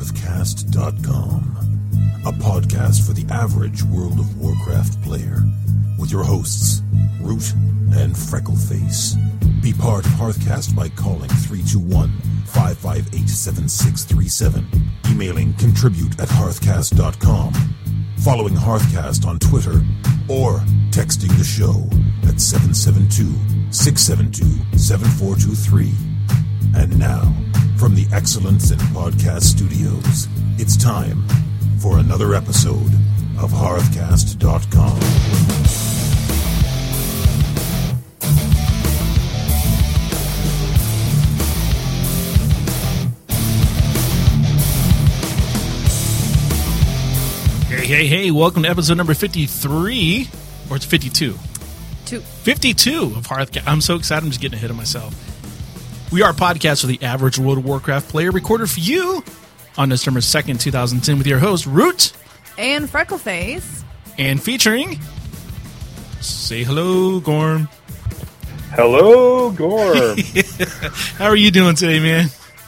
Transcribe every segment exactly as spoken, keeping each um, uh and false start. Hearth Cast dot com, a podcast for the average World of Warcraft player, with your hosts, Root and Freckleface. Be part of HearthCast by calling three two one, five five eight, seven six three seven, emailing contribute at hearth cast dot com, following HearthCast on Twitter, or texting the show at seven seven two, six seven two, seven four two three. And now, from the Excellence in Podcast Studios, it's time for another episode of hearth cast dot com. Hey, hey, welcome to episode number fifty-three, or it's fifty-two. Two. fifty-two of HearthCast. I'm so excited, I'm just getting ahead of myself. We are a podcast for the average World of Warcraft player, recorded for you on December second, twenty ten, with your host, Root. And Freckleface. And featuring... Say hello, Gorm. Hello, Gorm. How are you doing today, man?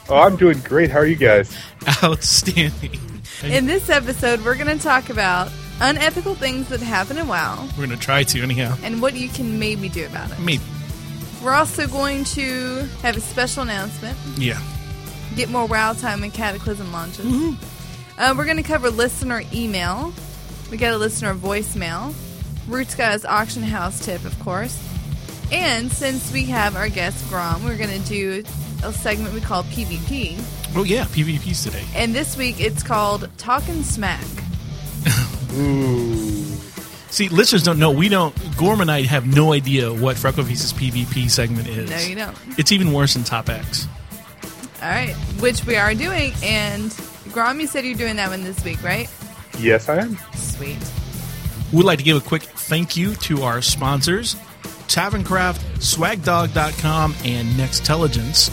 Oh, I'm doing great. How are you guys? Outstanding. In this episode, we're going to talk about unethical things that happen in WoW. We're going to try to, anyhow. And what you can maybe do about it. Maybe. We're also going to have a special announcement. Yeah. Get more WoW time and Cataclysm launches. Mm-hmm. Uh, we're going to cover listener email. We got a listener voicemail. Root's got his auction house tip, of course. And since we have our guest, Gorm, we're going to do a segment we call P V P. Oh, yeah, P V Ps today. And this week, it's called Talkin' Smack. Ooh. See, listeners don't know. We don't, Gorm and I have no idea what Freckleface's P V P segment is. No, you don't. It's even worse than Top X. All right, which we are doing. And, Gorm, you said you're doing that one this week, right? Yes, I am. Sweet. We'd like to give a quick thank you to our sponsors, TavernCraft, swag dog dot com, and Next Intelligence.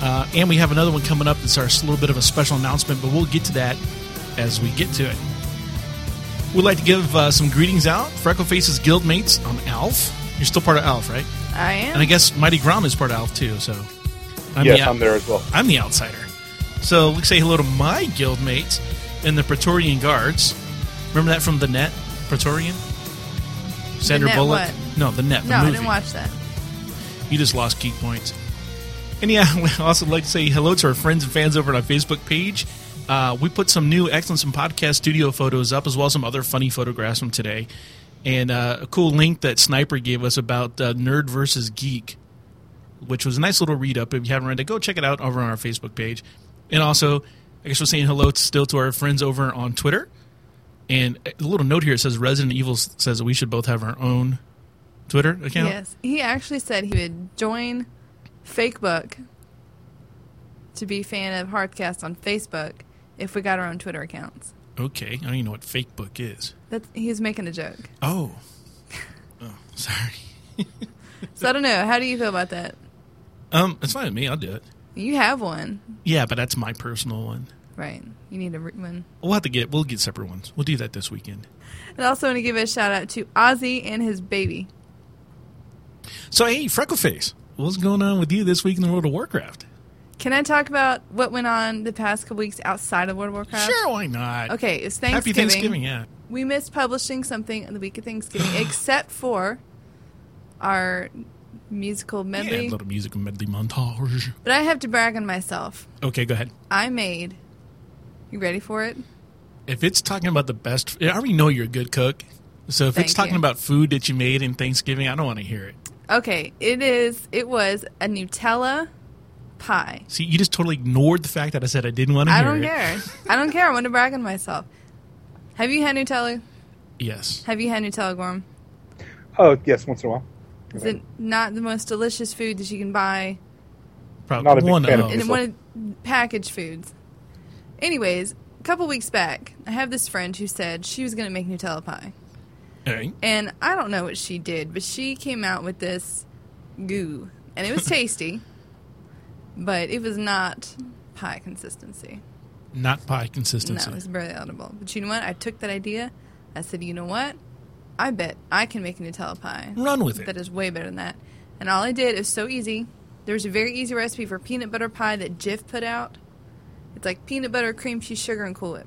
Uh, and we have another one coming up that's our little bit of a special announcement, but we'll get to that as we get to it. We'd like to give uh, some greetings out. Freckleface's guildmates on Alf. You're still part of Alf, right? I am. And I guess Mighty Grom is part of Alf, too. So I'm Yes, the out- I'm there as well. I'm the outsider. So let's say hello to my guildmates in the Praetorian Guards. Remember that from The Net, Praetorian? Sandra the Net Bullock? What? No, The Net, the No, movie. I didn't watch that. You just lost geek points. And yeah, we'd also like to say hello to our friends and fans over on our Facebook page. Uh, we put some new Excellence in Podcast Studio photos up, as well as some other funny photographs from today. And uh, a cool link that Sniper gave us about uh, Nerd versus Geek, which was a nice little read-up. If you haven't read it, go check it out over on our Facebook page. And also, I guess we're saying hello still to our friends over on Twitter. And a little note here, it says Resident Evil says that we should both have our own Twitter account. Yes, he actually said he would join... Fakebook to be a fan of HearthCast on Facebook if we got our own Twitter accounts. Okay. I don't even know what Fakebook is. That's, he's making a joke. Oh. Oh, sorry. So I don't know. How do you feel about that? Um, it's fine with me. I'll do it. You have one. Yeah, but that's my personal one. Right. You need a re- one. We'll have to get, we'll get separate ones. We'll do that this weekend. And I also want to give a shout out to Ozzy and his baby. So, hey, Freckleface. What's going on with you this week in the World of Warcraft? Can I talk about what went on the past couple weeks outside of World of Warcraft? Sure, why not? Okay, it's Thanksgiving. Happy Thanksgiving, yeah. We missed publishing something on the week of Thanksgiving, except for our musical medley. Yeah, a little musical medley montage. But I have to brag on myself. Okay, go ahead. I made, you ready for it? If it's talking about the best, I already know you're a good cook. So if Thank it's talking you. about food that you made in Thanksgiving, I don't want to hear it. Okay, it is. It was a Nutella pie. See, you just totally ignored the fact that I said I didn't want to hear it. I don't care. I don't care. I want to brag on myself. Have you had Nutella? Yes. Have you had Nutella, Gorm? Oh, yes, once in a while. Is it not the most delicious food that you can buy? Probably not a big one fan of. In one of packaged foods. Anyways, a couple weeks back, I have this friend who said she was going to make Nutella pie. Right. And I don't know what she did, but she came out with this goo. And it was tasty, but it was not pie consistency. Not pie consistency. No, it was barely edible. But you know what? I took that idea. I said, you know what? I bet I can make a Nutella pie. Run with it. That is way better than that. And all I did, it was so easy. There was a very easy recipe for peanut butter pie that Jif put out. It's like peanut butter, cream cheese, sugar, and Cool Whip.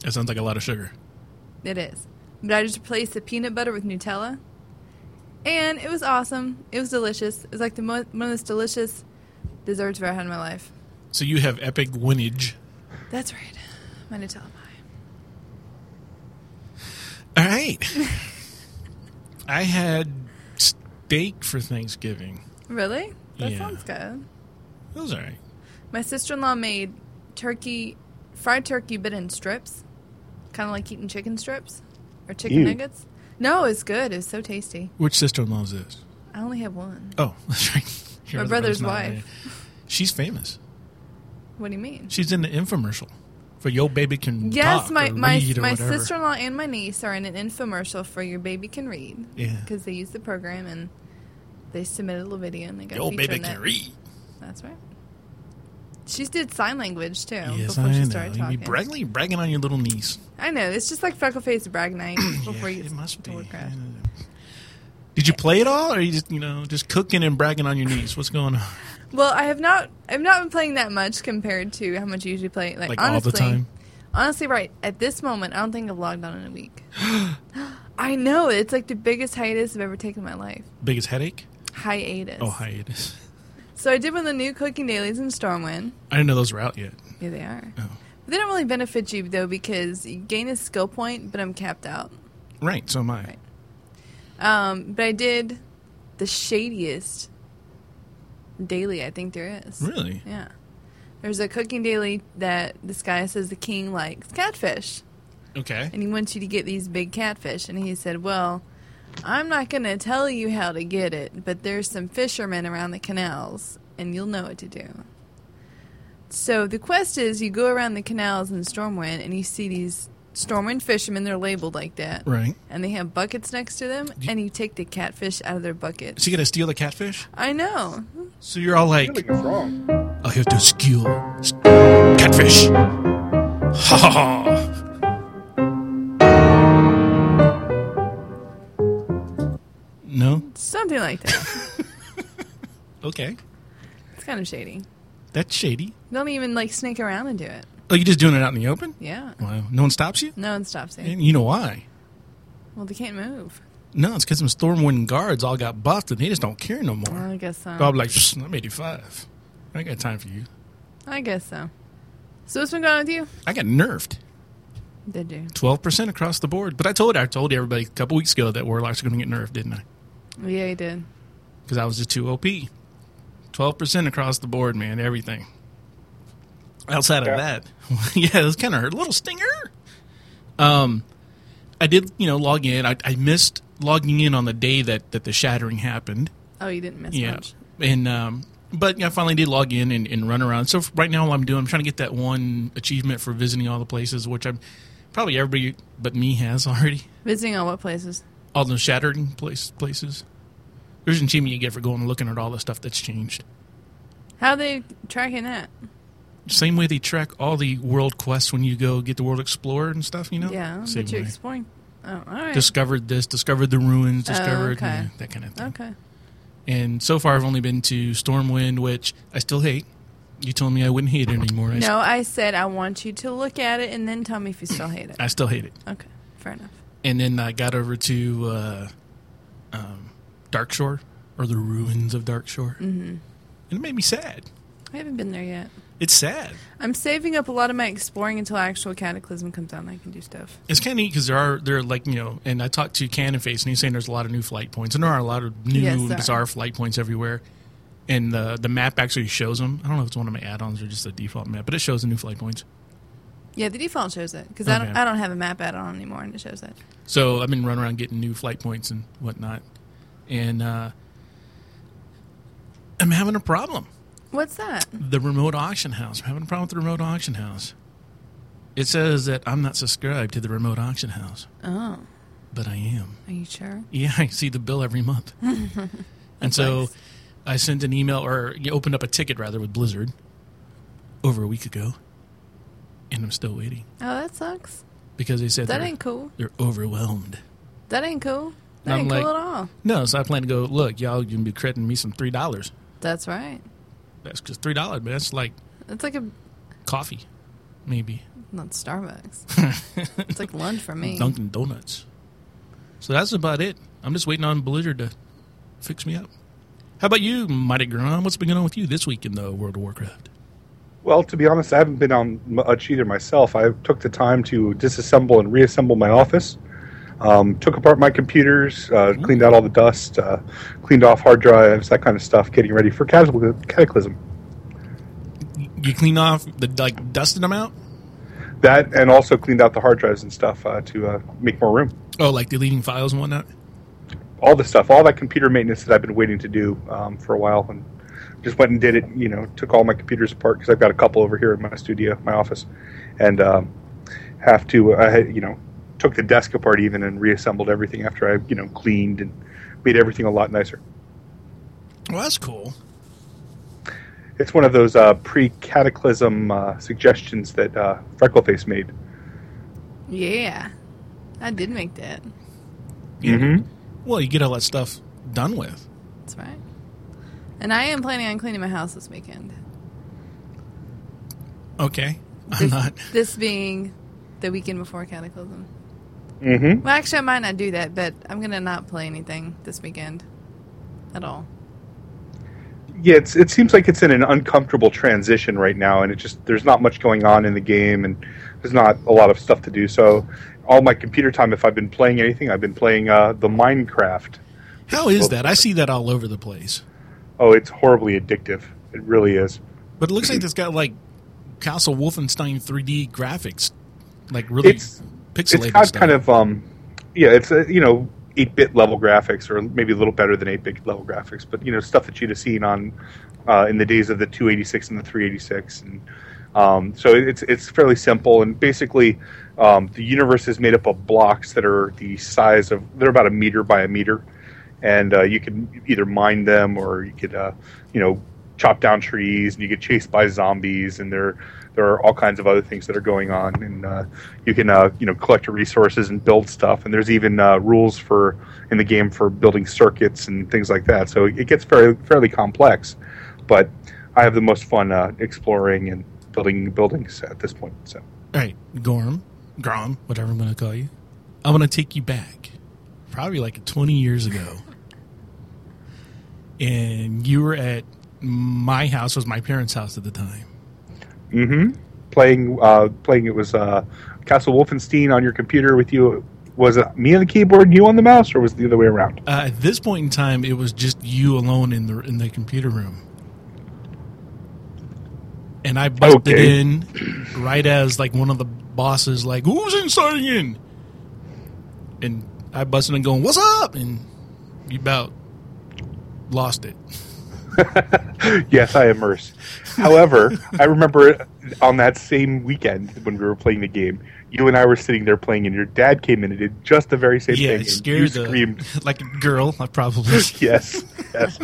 That sounds like a lot of sugar. It is. But I just replaced the peanut butter with Nutella. And it was awesome. It was delicious. It was like the mo- one of those delicious desserts I've ever had in my life. So you have epic winnage. That's right. My Nutella pie. All right. I had steak for Thanksgiving. Really? That yeah. sounds good. It was all right. My sister-in-law made turkey, fried turkey bit in strips, kind of like eating chicken strips or chicken Ew. nuggets. No, it's good. It was so tasty. Which sister-in-law is this? I only have one. Oh, that's right. Your My brother's, brother's wife. She's famous. What do you mean? She's in the infomercial for Yo Baby Can yes, Talk my, or my, Read or my whatever. Yes, my sister-in-law and my niece are in an infomercial for Your Baby Can Read. Yeah. Because they use the program and they submitted a little video and they got Yo featured Baby in Can that. Read. That's right. She did sign language, too, yes, before I she started know. talking. You'd be bragging, bragging on your little niece. I know. It's just like Freckleface brag night before yeah, you it must be. Warcraft. Did you play it all, or are you just, you know, just cooking and bragging on your niece? What's going on? Well, I have not I've not been playing that much compared to how much you usually play. Like, like honestly, all the time? Honestly, right. At this moment, I don't think I've logged on in a week. I know. It's like the biggest hiatus I've ever taken in my life. Biggest headache? Hiatus. Oh, hiatus. So I did one of the new cooking dailies in Stormwind. I didn't know those were out yet. Yeah, they are. Oh. But they don't really benefit you, though, because you gain a skill point, but I'm capped out. Right, so am I. Right. Um, but I did the shadiest daily I think there is. Really? Yeah. There's a cooking daily that this guy says the king likes catfish. Okay. And he wants you to get these big catfish. And he said, well, I'm not going to tell you how to get it, but there's some fishermen around the canals, and you'll know what to do. So the quest is you go around the canals in Stormwind, and you see these Stormwind fishermen. They're labeled like that. Right. And they have buckets next to them, you, and you take the catfish out of their bucket. So you're going to steal the catfish? I know. So you're all like, I wrong. I have to steal catfish. Ha ha ha. No? Something like that. Okay. It's kind of shady. That's shady. Don't even, like, sneak around and do it. Oh, you're just doing it out in the open? Yeah. Wow. No one stops you? No one stops you. And you know why? Well, they can't move. No, it's because some Stormwind guards all got buffed, and they just don't care no more. Well, I guess so. I'll be like, I'm eighty-five. I ain't got time for you. I guess so. So what's been going on with you? I got nerfed. Did you? twelve percent across the board. But I told I told everybody a couple weeks ago that Warlocks were going to get nerfed, didn't I? Yeah, he did. Because I was just too O P. twelve percent across the board, man, everything. Outside yeah. of that, yeah, it was kind of hurt. A little stinger. Um, I did, you know, log in. I, I missed logging in on the day that, that the shattering happened. Oh, you didn't miss yeah. much. And, um, but yeah, I finally did log in and, and run around. So right now all I'm doing, I'm trying to get that one achievement for visiting all the places, which I'm probably everybody but me has already. Visiting all what places? All those shattering place, places. There's an achievement you get for going and looking at all the stuff that's changed. How are they tracking that? Same way they track all the world quests when you go get the World Explorer and stuff, you know? Yeah, Same but you're way. exploring. Oh, all right. Discovered this, discovered the ruins, discovered oh, okay. yeah, that kind of thing. Okay. And so far I've only been to Stormwind, which I still hate. You told me I wouldn't hate it anymore. I no, st- I said I want you to look at it and then tell me if you still hate it. I still hate it. Okay, fair enough. And then I got over to uh, um, Darkshore, or the ruins of Darkshore. Mm-hmm. And it made me sad. I haven't been there yet. It's sad. I'm saving up a lot of my exploring until actual Cataclysm comes out and I can do stuff. It's kind of neat because there are, there are like, you know, and I talked to Canonface and he's saying there's a lot of new flight points. And there are a lot of new yes, bizarre flight points everywhere. And the, the map actually shows them. I don't know if it's one of my add-ons or just the default map, but it shows the new flight points. Yeah, the default shows it, because okay. I don't I don't have a map add-on anymore, and it shows it. So I've been running around getting new flight points and whatnot, and uh, I'm having a problem. What's that? The remote auction house. I'm having a problem with the remote auction house. It says that I'm not subscribed to the remote auction house. Oh. But I am. Are you sure? Yeah, I see the bill every month. And so nice. I sent an email, or opened up a ticket, rather, with Blizzard over a week ago. And I'm still waiting. Oh, that sucks. Because they said that ain't cool. They're overwhelmed. That ain't cool. That ain't like, cool at all. No, so I plan to go, look, y'all can be crediting me some three dollars. That's right. That's just three dollars, man. That's like... That's like a Coffee, maybe. Not Starbucks. It's like lunch for me. Dunkin' Donuts. So that's about it. I'm just waiting on Blizzard to fix me up. How about you, Mighty Grom? What's been going on with you this week in the World of Warcraft? Well, to be honest, I haven't been on much either myself. I took the time to disassemble and reassemble my office. Um, took apart my computers, uh, mm-hmm. cleaned out all the dust, uh, cleaned off hard drives, that kind of stuff, getting ready for Cataclysm. You cleaned off, the like, dusted them out? That, and also cleaned out the hard drives and stuff uh, to uh, make more room. Oh, like deleting files and whatnot? All the stuff, all that computer maintenance that I've been waiting to do um, for a while, and just went and did it, you know, took all my computers apart, because I've got a couple over here in my studio, my office, and um, have to, uh, you know, took the desk apart even and reassembled everything after I, you know, cleaned and made everything a lot nicer. Well, that's cool. It's one of those uh, pre-Cataclysm uh, suggestions that uh, Freckleface made. Yeah. I did make that. Yeah. Mm-hmm. Well, you get all that stuff done with. That's right. And I am planning on cleaning my house this weekend. Okay. I'm this, not. This being the weekend before Cataclysm. Mm-hmm. Well, actually, I might not do that, but I'm going to not play anything this weekend at all. Yeah, it's, it seems like it's in an uncomfortable transition right now, and it just there's not much going on in the game, and there's not a lot of stuff to do. So all my computer time, if I've been playing anything, I've been playing uh, the Minecraft. How is that? I see that all over the place. Oh, it's horribly addictive. It really is. But it looks like it's got, like, Castle Wolfenstein three D graphics. Like, really it's, pixelated It's got stuff. kind of, um, yeah, it's, a, you know, eight-bit level graphics, or maybe a little better than eight-bit level graphics, but, you know, stuff that you'd have seen on, uh, in the days of the two eighty-six and the three eighty-six. And um, so it's it's fairly simple, and basically um, the universe is made up of blocks that are the size of, they're about a meter by a meter, and uh, you can either mine them, or you could, uh, you know, chop down trees, and you get chased by zombies, and they're There are all kinds of other things that are going on, and uh, you can uh, you know collect your resources and build stuff. And there's even uh, rules for in the game for building circuits and things like that. So it gets fairly fairly complex. But I have the most fun uh, exploring and building buildings at this point. So, all right, Gorm, Grom, whatever I'm going to call you, I'm going to take you back, probably like twenty years ago, and you were at my house. It was my parents' house at the time. Mm-hmm. Playing, uh, playing. It was uh, Castle Wolfenstein on your computer with you. Was it me on the keyboard and you on the mouse, or was it the other way around? Uh, at this point in time, it was just you alone in the in the computer room, and I busted okay. in right as like one of the bosses, like who's inside again? And I busted in, going, "What's up?" And you about lost it. Yes, I immerse. However, I remember on that same weekend when we were playing the game, you and I were sitting there playing, and your dad came in and did just the very same yeah, thing. Yeah, scared you screamed the, like a girl, I probably. yes, yes.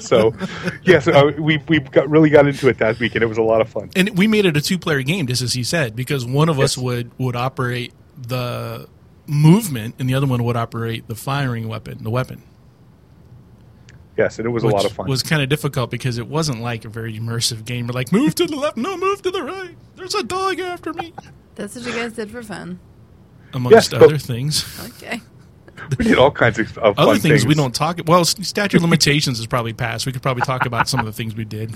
So, yes, yeah, so, uh, we we got, really got into it that weekend. It was a lot of fun, and we made it a two-player game, just as he said, because one of yes. us would would operate the movement, and the other one would operate the firing weapon, the weapon. Yes, and it was Which a lot of fun. It was kind of difficult because it wasn't like a very immersive game. We're like, move to the left, no, move to the right. There's a dog after me. That's what you guys did for fun. Amongst yes, other things. Okay. We did all kinds of fun other things. things we don't talk about. Well, statute of limitations is probably passed. We could probably talk about some of the things we did.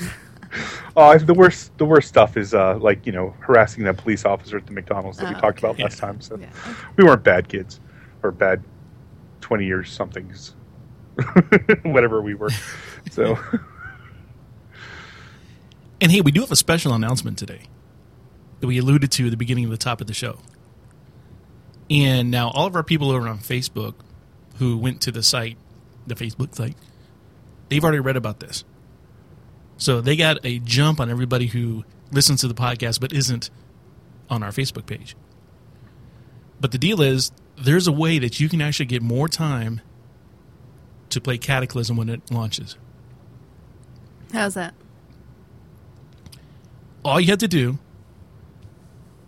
Uh, the worst the worst stuff is, uh, like, you know, harassing that police officer at the McDonald's that oh, we talked okay. about yeah. last time. So yeah. We weren't bad kids or bad twenty years somethings. Whatever we were. So. And hey, we do have a special announcement today that we alluded to at the beginning of the top of the show. And now all of our people over on Facebook who went to the site, the Facebook site, they've already read about this. So they got a jump on everybody who listens to the podcast but isn't on our Facebook page. But the deal is there's a way that you can actually get more time to play Cataclysm when it launches. How's that? All you have to do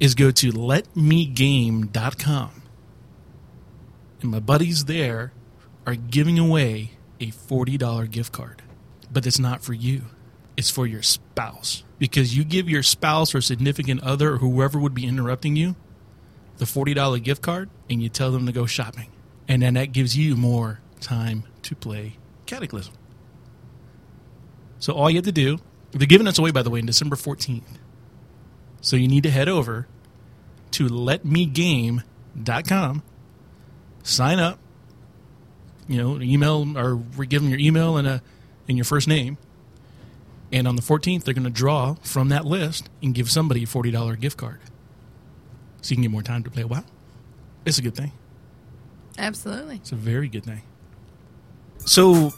is go to Let Me Game dot com. And my buddies there are giving away a forty dollars gift card. But it's not for you. is for your spouse, because you give your spouse or significant other or whoever would be interrupting you the forty dollar gift card, and you tell them to go shopping. And then that gives you more time to play Cataclysm. So all you have to do, they're giving us away, by the way, on December fourteenth. So you need to head over to Let Me Game dot com, sign up, you know, email, or give them your email and, a, and your first name. And on the fourteenth, they're going to draw from that list and give somebody a forty dollar gift card. So you can get more time to play. Wow. It's a good thing. Absolutely. It's a very good thing. So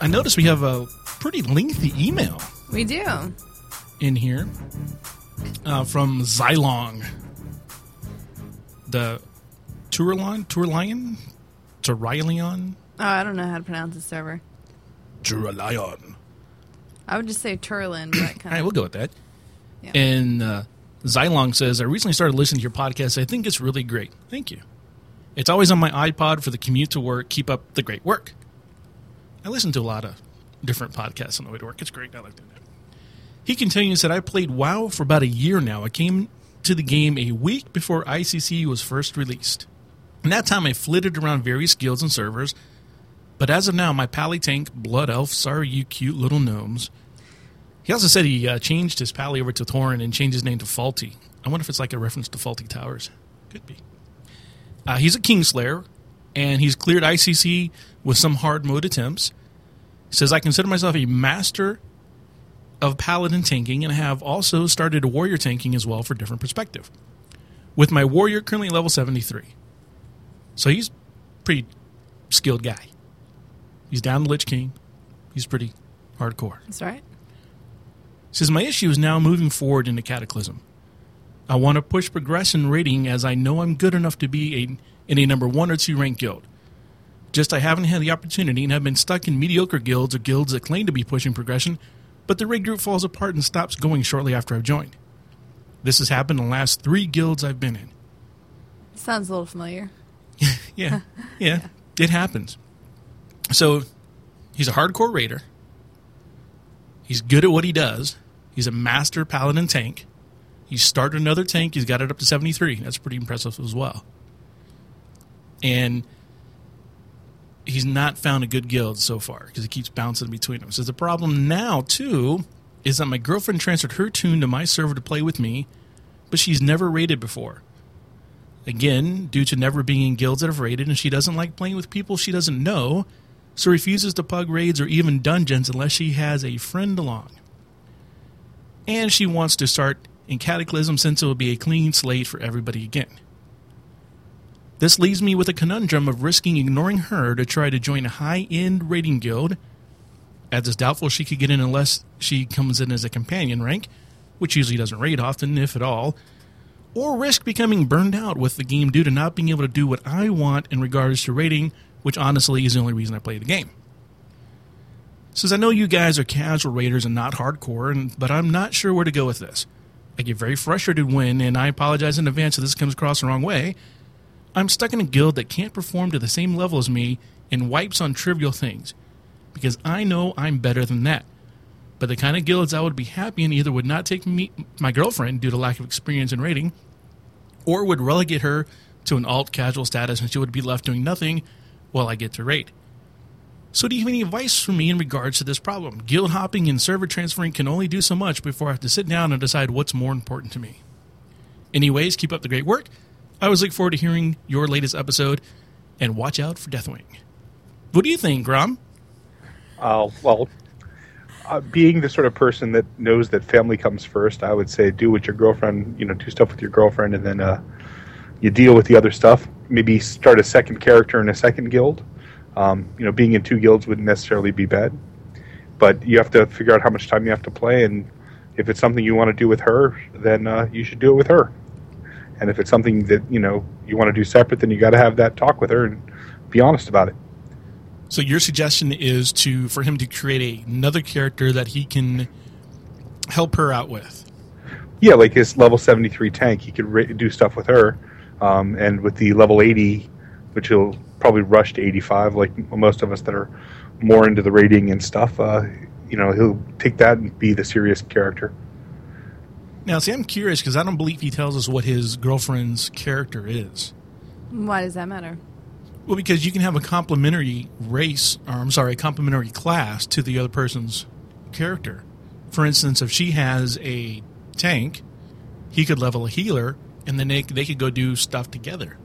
I noticed we have a pretty lengthy email. We do. In here uh, from Zylong. The Turlion? Turlion? Turlion? Oh, I don't know how to pronounce the server. Turlion. I would just say Turlin. But kind All right, of... we'll go with that. Yeah. And uh, Zylong says, I recently started listening to your podcast. I think it's really great. Thank you. It's always on my iPod for the commute to work. Keep up the great work. I listen to a lot of different podcasts on the way to work. It's great. I like doing that. He continues that I played WoW for about a year now. I came to the game a week before I C C was first released. In that time, I flitted around various guilds and servers. But as of now, my pally tank, Blood Elf, sorry you cute little gnomes. He also said he uh, changed his pally over to Thorin and changed his name to Fawlty. I wonder if it's like a reference to Fawlty Towers. Could be. Uh, he's a Kingslayer, and he's cleared I C C with some hard mode attempts. He says, I consider myself a master of paladin tanking and have also started warrior tanking as well for different perspective. With my warrior currently level seventy-three. So he's a pretty skilled guy. He's down the Lich King. He's pretty hardcore. That's right. He says, my issue is now moving forward into Cataclysm. I want to push progression rating as I know I'm good enough to be a, in a number one or two ranked guild. Just I haven't had the opportunity and have been stuck in mediocre guilds or guilds that claim to be pushing progression, but the raid group falls apart and stops going shortly after I've joined. This has happened in the last three guilds I've been in. Sounds a little familiar. yeah, yeah, yeah, it happens. So he's a hardcore raider. He's good at what he does. He's a master paladin tank. He started another tank. He's got it up to seventy-three. That's pretty impressive as well. And he's not found a good guild so far because he keeps bouncing between them. So the problem now, too, is that my girlfriend transferred her tune to my server to play with me, but she's never raided before. Again, due to never being in guilds that have raided, and she doesn't like playing with people she doesn't know, so refuses to pug raids or even dungeons unless she has a friend along. And she wants to start in Cataclysm since it will be a clean slate for everybody again. This leaves me with a conundrum of risking ignoring her to try to join a high-end raiding guild, as it's doubtful she could get in unless she comes in as a companion rank, which usually doesn't raid often, if at all, or risk becoming burned out with the game due to not being able to do what I want in regards to raiding, which honestly is the only reason I play the game. Since I know you guys are casual raiders and not hardcore, and, but I'm not sure where to go with this. I get very frustrated when, and I apologize in advance if this comes across the wrong way, I'm stuck in a guild that can't perform to the same level as me and wipes on trivial things, because I know I'm better than that. But the kind of guilds I would be happy in either would not take me, my girlfriend due to lack of experience in raiding, or would relegate her to an alt-casual status and she would be left doing nothing while I get to raid. So do you have any advice for me in regards to this problem? Guild hopping and server transferring can only do so much before I have to sit down and decide what's more important to me. Anyways, keep up the great work. I always look forward to hearing your latest episode, and watch out for Deathwing. What do you think, Grom? Uh, well, uh, being the sort of person that knows that family comes first, I would say do what your girlfriend, you know, do stuff with your girlfriend, and then uh, you deal with the other stuff. Maybe start a second character in a second guild. Um, you know, being in two guilds wouldn't necessarily be bad, but you have to figure out how much time you have to play, and if it's something you want to do with her, then uh, you should do it with her. And if it's something that, you know, you want to do separate, then you got to have that talk with her and be honest about it. So your suggestion is to for him to create a, another character that he can help her out with? Yeah, like his level seventy-three tank, he could re- do stuff with her. Um, and with the level eighty, which he'll probably rush to eighty-five, like most of us that are more into the raiding and stuff, uh, you know, he'll take that and be the serious character. Now, see, I'm curious because I don't believe he tells us what his girlfriend's character is. Why does that matter? Well, because you can have a complementary race, or I'm sorry, a complementary class to the other person's character. For instance, if she has a tank, he could level a healer, and then they, they could go do stuff together.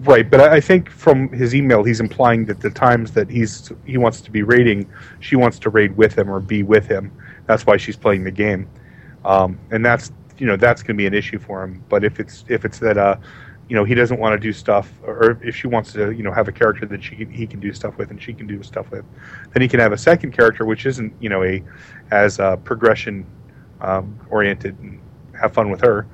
Right, but I think from his email, he's implying that the times that he's he wants to be raiding, she wants to raid with him or be with him. That's why she's playing the game, um, and that's you know that's going to be an issue for him. But if it's if it's that uh, you know he doesn't want to do stuff, or if she wants to you know have a character that she can, he can do stuff with and she can do stuff with, then he can have a second character which isn't you know a as uh, progression um, oriented and have fun with her,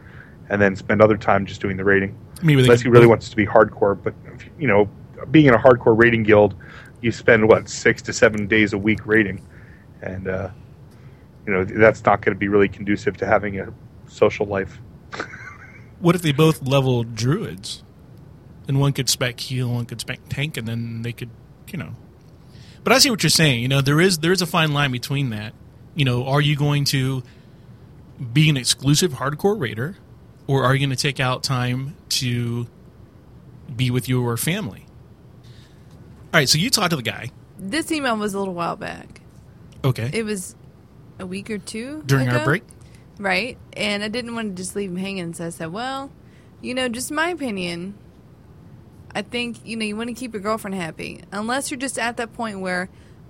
and then spend other time just doing the raiding. Maybe unless he really wants to be hardcore. But you know, being in a hardcore raiding guild, you spend what six to seven days a week raiding, and. Uh, You know, that's not going to be really conducive to having a social life. What if they both leveled druids? And one could spec heal, one could spec tank, and then they could, you know. But I see what you're saying. You know, there is there is a fine line between that. You know, are you going to be an exclusive hardcore raider, or are you going to take out time to be with your family? All right, so you talked to the guy. This email was a little while back. Okay. It was... a week or two during ago, our break, right? And I didn't want to just leave him hanging, so I said, well, you know, just my opinion, I think, you know, you want to keep your girlfriend happy, unless you're just at that point where,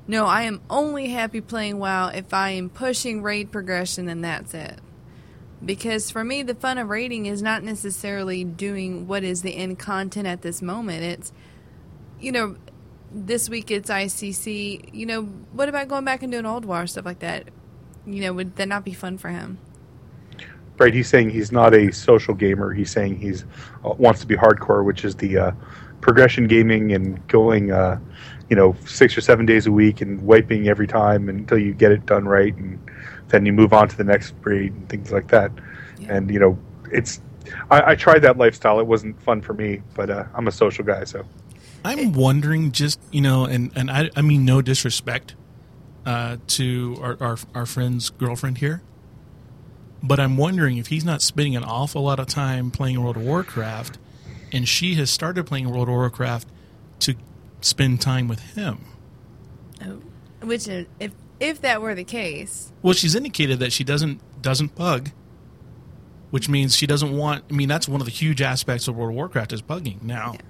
no, I am only happy playing WoW if I am pushing raid progression, and that's it. Because for me, the fun of raiding is not necessarily doing what is the end content at this moment. It's, you know, this week it's I C C, you know, what about going back and doing Old War, stuff like that? You know, would that not be fun for him? Right, he's saying he's not a social gamer. He's saying he's uh, wants to be hardcore, which is the uh, progression gaming and going, uh, you know, six or seven days a week and wiping every time until you get it done right, and then you move on to the next raid and things like that. Yeah. And you know, it's I, I tried that lifestyle. It wasn't fun for me, but uh, I'm a social guy, so I'm wondering, just you know, and and I I mean no disrespect. Uh, to our, our our friend's girlfriend here. But I'm wondering if he's not spending an awful lot of time playing World of Warcraft, and she has started playing World of Warcraft to spend time with him. Oh, which if if that were the case, well, she's indicated that she doesn't doesn't pug, which means she doesn't want. I mean, that's one of the huge aspects of World of Warcraft is pugging now, yeah.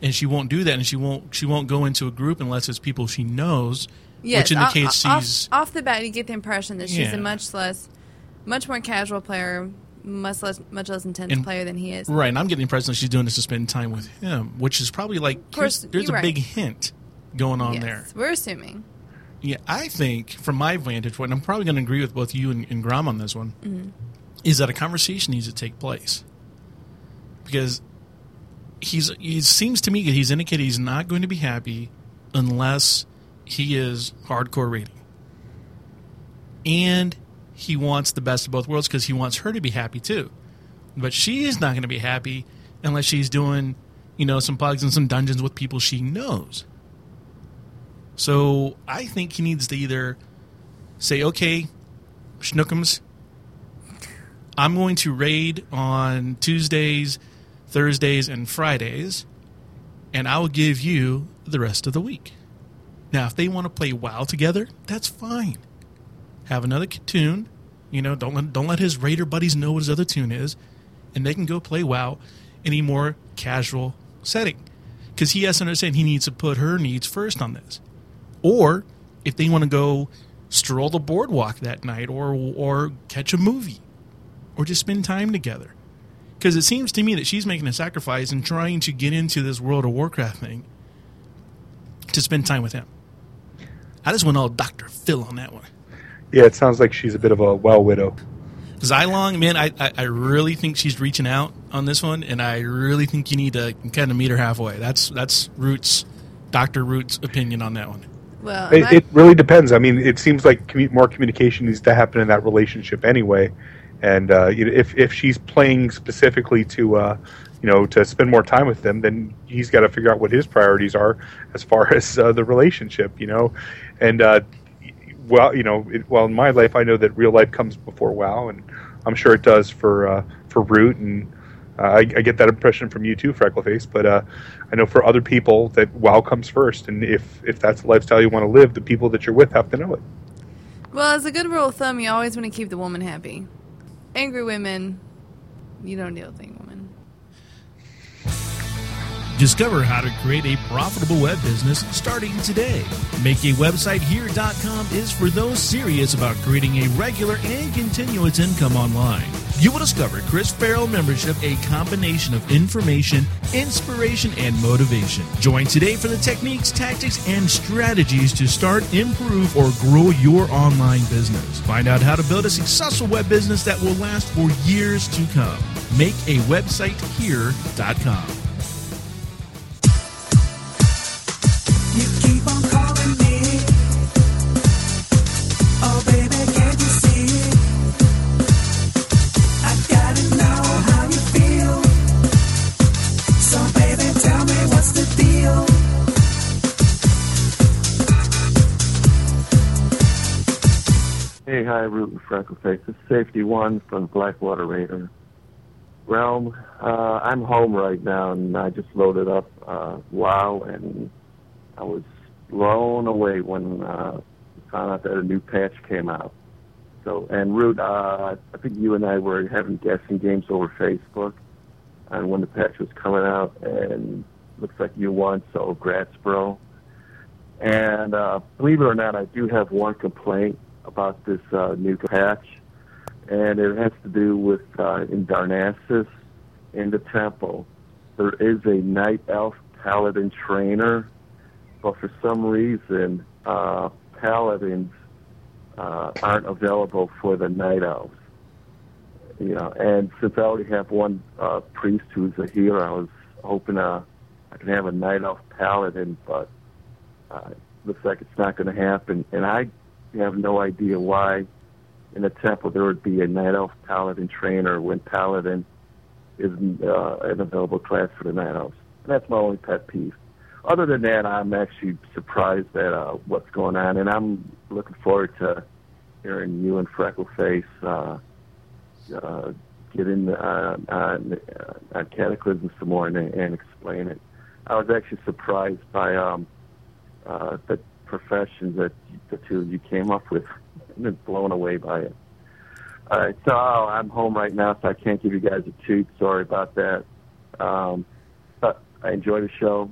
And she won't do that, and she won't she won't go into a group unless it's people she knows. Yes, which indicates off, she's... Off, off the bat, you get the impression that she's yeah. a much less, much more casual player, much less, much less intense and, player than he is. Right, and I'm getting the impression that she's doing this to spend time with him, which is probably like, of course, there's, there's a right. big hint going on yes, there. We're assuming. Yeah, I think, from my vantage point, and I'm probably going to agree with both you and, and Grom on this one, mm-hmm. is that a conversation needs to take place. Because he's it seems to me that he's indicated he's not going to be happy unless... he is hardcore raiding. And he wants the best of both worlds because he wants her to be happy too. But she is not going to be happy unless she's doing, you know, some pugs and some dungeons with people she knows. So I think he needs to either say, okay, schnookums, I'm going to raid on Tuesdays, Thursdays, and Fridays, and I will give you the rest of the week. Now, if they want to play WoW together, that's fine. Have another tune, you know. Don't let, don't let his raider buddies know what his other tune is, and they can go play WoW in a more casual setting. Because he has to understand he needs to put her needs first on this. Or if they want to go stroll the boardwalk that night, or or catch a movie, or just spend time together. Because it seems to me that she's making a sacrifice and trying to get into this World of Warcraft thing to spend time with him. I just went all Doctor Phil on that one. Yeah, it sounds like she's a bit of a well widow. Zylong, man, I, I, I really think she's reaching out on this one, and I really think you need to kind of meet her halfway. That's that's Root's, Doctor Root's opinion on that one. Well, it, I- it really depends. I mean, it seems like commu- more communication needs to happen in that relationship anyway. And uh, if if she's playing specifically to uh, you know, to spend more time with them, then he's got to figure out what his priorities are as far as uh, the relationship, you know. And, uh, well, you know, it, well, in my life, I know that real life comes before WoW, and I'm sure it does for uh, for Root, and uh, I, I get that impression from you too, Freckleface. But uh, I know for other people that WoW comes first, and if, if that's the lifestyle you want to live, the people that you're with have to know it. Well, as a good rule of thumb, you always want to keep the woman happy. Angry women, you don't deal with angry women. Discover how to create a profitable web business starting today. Make A Website Here dot com is for those serious about creating a regular and continuous income online. You will discover Chris Farrell Membership, a combination of information, inspiration, and motivation. Join today for the techniques, tactics, and strategies to start, improve, or grow your online business. Find out how to build a successful web business that will last for years to come. Make A Website Here dot com. Hey, hi, Root and Freckleface. It's Safety One from Blackwater Raider. Realm, uh, I'm home right now, and I just loaded up uh, WoW, and I was blown away when uh, I found out that a new patch came out. So, and Root, uh, I think you and I were having guessing games over Facebook, and when the patch was coming out, and looks like you won, so grats, bro. And uh, believe it or not, I do have one complaint about this uh, new patch, and it has to do with uh, in Darnassus, in the temple, there is a night elf paladin trainer, but for some reason, uh, paladins uh, aren't available for the night elves. You know, and since I already have one uh, priest who's a healer, I was hoping uh, I could have a night elf paladin, but uh, looks like it's not going to happen. And I You have no idea why in the temple there would be a night elf paladin trainer when paladin isn't uh, an available class for the night elves. And that's my only pet peeve. Other than that, I'm actually surprised at uh, what's going on, and I'm looking forward to hearing you and Freckleface uh, uh, get in uh, on, uh, on Cataclysm some more and, and explain it. I was actually surprised by um, uh, the profession that the two of you came up with. I've been blown away by it. All right, so I'm home right now, so I can't give you guys a toot. Sorry about that. Um, but I enjoy the show.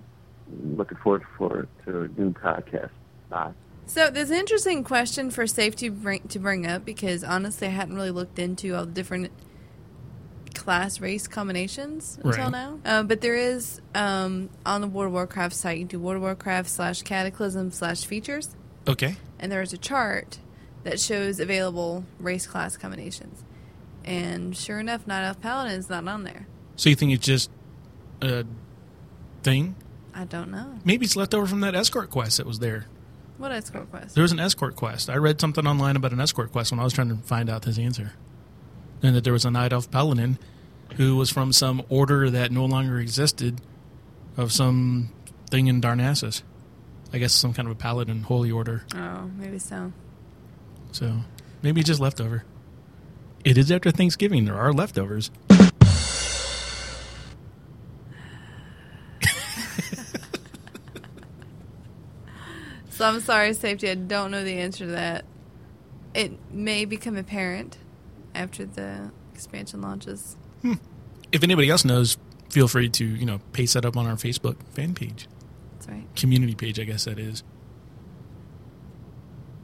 Looking forward for, to a new podcast. Bye. So there's an interesting question for Safety to bring, to bring up, because honestly I hadn't really looked into all the different class race combinations until right. now. Uh, but there is, um, on the World of Warcraft site, you do World of Warcraft slash Cataclysm slash features. Okay. And there is a chart that shows available race class combinations. And sure enough, Night Elf Paladin is not on there. So you think it's just a thing? I don't know. Maybe it's left over from that escort quest that was there. What escort quest? There was an escort quest. I read something online about an escort quest when I was trying to find out his answer. And that there was a Night Elf Paladin who was from some order that no longer existed of some thing in Darnassus. I guess some kind of a paladin holy order. Oh, maybe so. So, maybe just leftover. It is after Thanksgiving. There are leftovers. So I'm sorry, Safety. I don't know the answer to that. It may become apparent after the expansion launches. Hmm. If anybody else knows, feel free to, you know, paste that up on our Facebook fan page. That's right. Community page, I guess that is.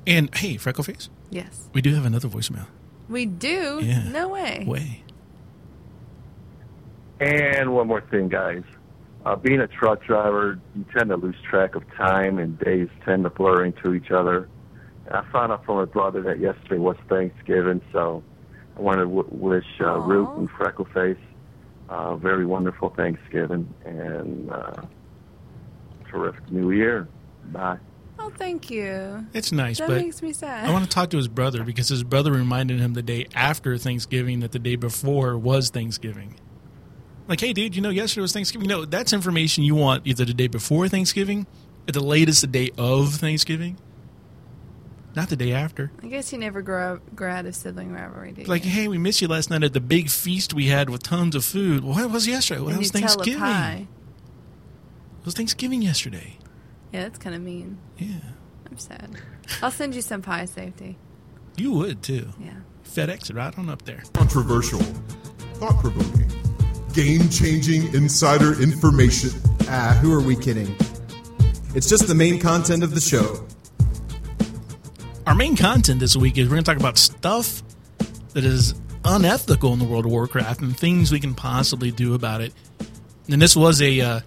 And, hey, Freckleface? Yes. We do have another voicemail. We do? Yeah. No way. Way. And one more thing, guys. Uh, being a truck driver, you tend to lose track of time, and days tend to blur into each other. And I found out from my brother that yesterday was Thanksgiving, so I want to w- wish uh, Root and Freckleface a uh, very wonderful Thanksgiving and uh, terrific New Year. Bye. Oh, thank you. It's nice, that but makes me sad. I want to talk to his brother, because his brother reminded him the day after Thanksgiving that the day before was Thanksgiving. Like, hey, dude, you know, yesterday was Thanksgiving. No, that's information you want either the day before Thanksgiving, at the latest the day of Thanksgiving, not the day after. I guess you never grow, grow out of sibling rivalry, do you? Like, hey, we missed you last night at the big feast we had with tons of food. Well, what was yesterday? Well, that was Thanksgiving. It was Thanksgiving yesterday. Yeah, that's kind of mean. Yeah. I'm sad. I'll send you some pie, Safety. You would, too. Yeah. FedEx it right on up there. Controversial. Thought-provoking. Game-changing insider information. Ah, who are we kidding? It's just the main content of the show. Our main content this week is we're going to talk about stuff that is unethical in the World of Warcraft and things we can possibly do about it. And this was a, uh,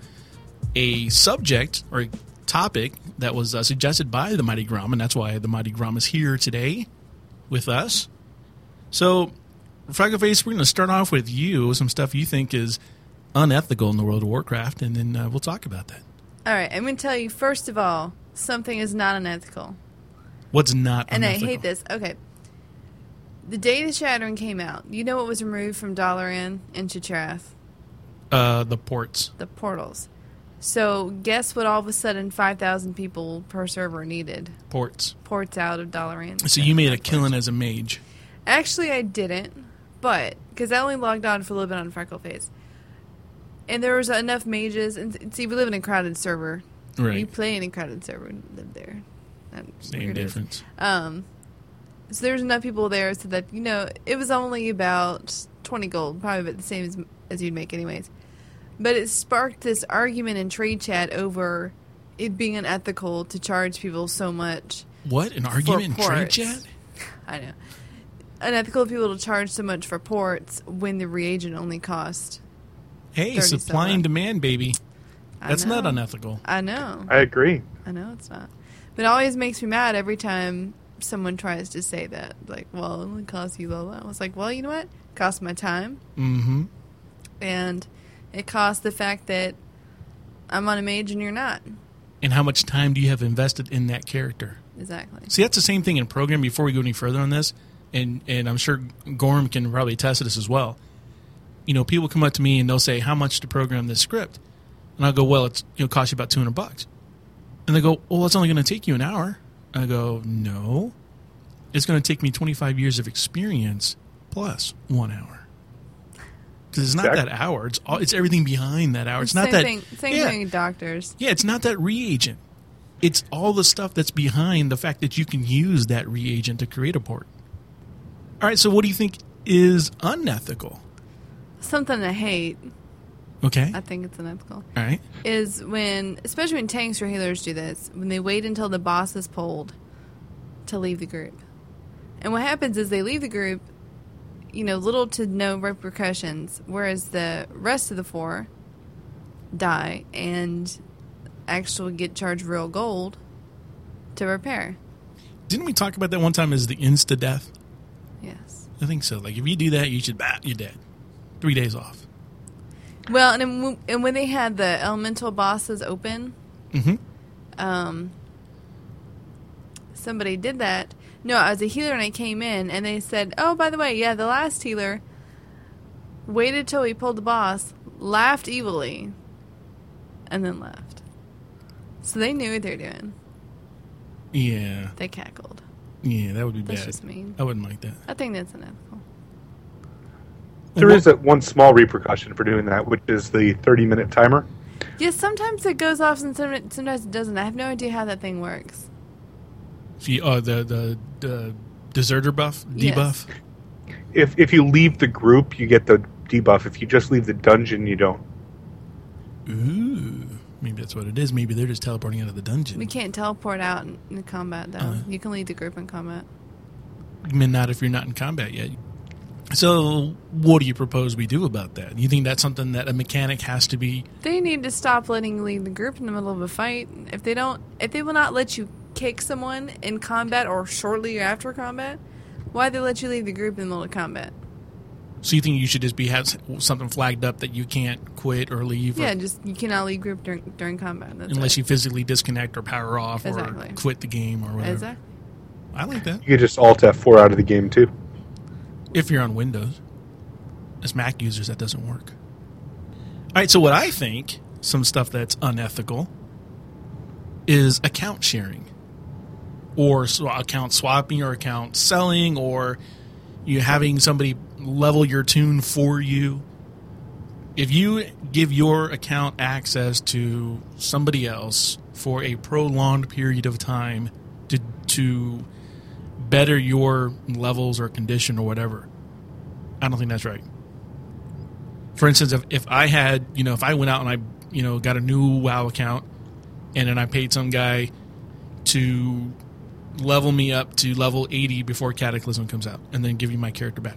a subject or a topic that was uh, suggested by the Mighty Grom, and that's why the Mighty Grom is here today with us. So, Freckleface, we're going to start off with you, some stuff you think is unethical in the World of Warcraft, and then uh, we'll talk about that. All right, I'm going to tell you, first of all, something is not unethical. What's not and unethical? And I hate this. Okay. The day the Shattering came out, you know what was removed from Dalaran and Shattrath? Uh, the ports. The portals. So, guess what all of a sudden five thousand people per server needed? Ports. Ports out of Dalaran. So, you made a killing as a mage. Actually, I didn't, but, because I only logged on for a little bit on Freckleface. And there was enough mages, and see, we live in a crowded server. Right. You play in a crowded server and live there. That's same difference. Um, so there was enough people there so that, you know, it was only about twenty gold, probably about the same as, as you'd make anyways. But it sparked this argument in trade chat over it being unethical to charge people so much. What? An argument in trade chat? I know. Unethical of people to charge so much for ports when the reagent only cost. Hey, supply and demand, baby. That's not unethical. I know. I agree. I know it's not. But it always makes me mad every time someone tries to say that. Like, well, it only costs you, blah, blah. I was like, well, you know what? It costs my time. Mm-hmm. And it costs the fact that I'm on a mage and you're not. And how much time do you have invested in that character? Exactly. See, that's the same thing in program. Before we go any further on this, and, and I'm sure Gorm can probably attest to this as well. You know, people come up to me and they'll say, how much to program this script? And I'll go, well, it's, it'll cost you about two hundred bucks. And they go, well, it's only going to take you an hour. And I go, no. It's going to take me twenty-five years of experience plus one hour. Because it's not exactly. that hour. It's all, it's everything behind that hour. It's, it's not same that thing, same yeah. thing with doctors. Yeah, it's not that reagent. It's all the stuff that's behind the fact that you can use that reagent to create a port. All right, so what do you think is unethical? Something I hate. Okay. I think it's unethical. All right. Is when, especially when tanks or healers do this, when they wait until the boss is polled to leave the group. And what happens is they leave the group, you know, little to no repercussions, whereas the rest of the four die and actually get charged real gold to repair. Didn't we talk about that one time as the insta-death? Yes. I think so. Like, if you do that, you should, bah, you're dead. Three days off. Well, and in, and when they had the elemental bosses open, mm-hmm. um, somebody did that. No, I was a healer and I came in and they said, oh, by the way, yeah, the last healer waited till we pulled the boss, laughed evilly, and then left. So they knew what they were doing. Yeah. They cackled. Yeah, that would be that's bad. That's just mean. I wouldn't like that. I think that's unethical. There is that one small repercussion for doing that, which is the thirty-minute timer. Yes, sometimes it goes off and sometimes it doesn't. I have no idea how that thing works. The, uh, the the the deserter buff debuff. Yes. If if you leave the group, you get the debuff. If you just leave the dungeon, you don't. Ooh, maybe that's what it is. Maybe they're just teleporting out of the dungeon. We can't teleport out in, in combat, though. Uh, you can leave the group in combat. I mean, not if you're not in combat yet. So, what do you propose we do about that? You think that's something that a mechanic has to be? They need to stop letting you leave the group in the middle of a fight. If they don't, if they will not let you kick someone in combat or shortly after combat, why they let you leave the group in the middle of combat? So you think you should just be have something flagged up that you can't quit or leave? Yeah, or, just you cannot leave group during during combat. That's unless it. You physically disconnect or power off exactly. or quit the game or whatever. Exactly. I like that. You could just alt F four out of the game too. If you're on Windows. As Mac users, that doesn't work. All right, so what I think, some stuff that's unethical, is account sharing or sw- account swapping or account selling or you having somebody level your tune for you. If you give your account access to somebody else for a prolonged period of time to to better your levels or condition or whatever, I don't think that's right. For instance, if, if I had, you know, if I went out and I, you know, got a new WoW account and then I paid some guy to level me up to level eighty before Cataclysm comes out and then give you my character back,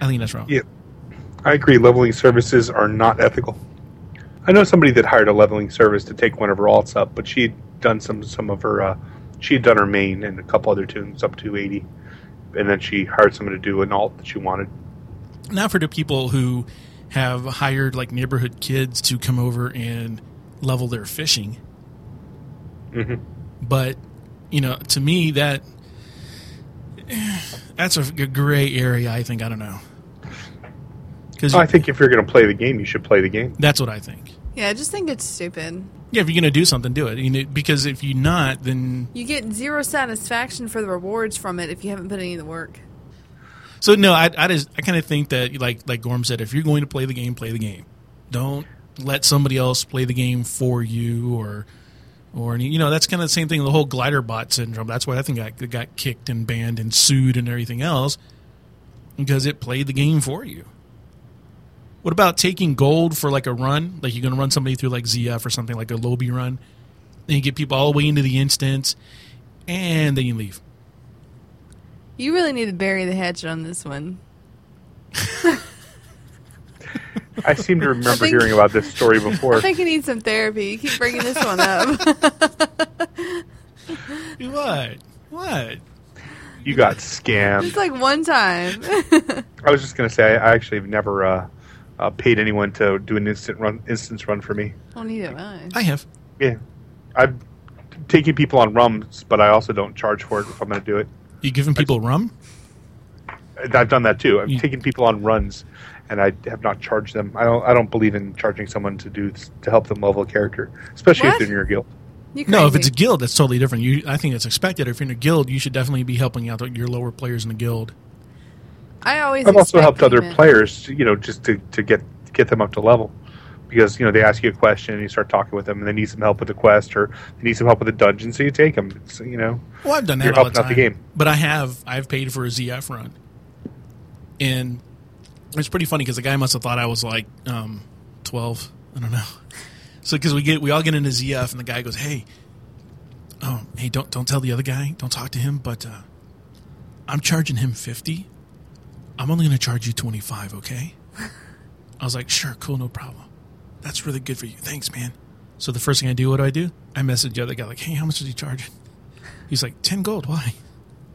I think that's wrong. Yeah, I agree. Leveling services are not ethical. I know somebody that hired a leveling service to take one of her alts up, but she had done some, some of her, uh, she had done her main and a couple other tunes up to eighty, and then she hired someone to do an alt that she wanted. Now for the people who have hired like neighborhood kids to come over and level their fishing. Mm-hmm. But, you know, to me, that that's a gray area, I think. I don't know. Cause oh, I think if you're going to play the game, you should play the game. That's what I think. Yeah, I just think it's stupid. Yeah, if you're going to do something, do it. Because if you're not, then... You get zero satisfaction for the rewards from it if you haven't put any of the work. So no, I I just I kind of think that like like Gorm said, if you're going to play the game, play the game. Don't let somebody else play the game for you, or or you know that's kind of the same thing. The whole glider bot syndrome. That's why I think I got, got kicked and banned and sued and everything else, because it played the game for you. What about taking gold for like a run? Like you're going to run somebody through like Z F or something, like a lobby run, and you get people all the way into the instance, and then you leave. You really need to bury the hatchet on this one. I seem to remember think, hearing about this story before. I think you need some therapy. You keep bringing this one up. What? What? You got scammed. It's like one time. I was just going to say, I actually have never uh, uh, paid anyone to do an instant run, instance run for me. Well, neither have I. I have. Yeah. I'm taking people on rums, but I also don't charge for it if I'm going to do it. You giving people just, rum? I've done that too. I've you, taken people on runs, and I have not charged them. I don't. I don't believe in charging someone to do to help them level a character, especially what? If they're in your guild. No, if it's a guild, that's totally different. You, I think it's expected. If you're in a guild, you should definitely be helping out your lower players in the guild. I always. I've also helped other in. players, you know, just to, to get get them up to level, because you know they ask you a question and you start talking with them, and they need some help with the quest or they need some help with the dungeon, so you take them. So, you know, well, I've done that. You're helping out the game, but I have I've paid for a Z F run, and it's pretty funny because the guy must have thought I was like um, twelve. I don't know. So because we get we all get into Z F, and the guy goes, "Hey, oh, hey, don't don't tell the other guy, don't talk to him, but uh, I'm charging him fifty. I'm only going to charge you twenty-five, okay?" I was like, "Sure, cool, no problem. That's really good for you. Thanks, man." So the first thing I do, what do I do? I message the other guy, like, "Hey, how much is he charging?" He's like, ten gold. Why?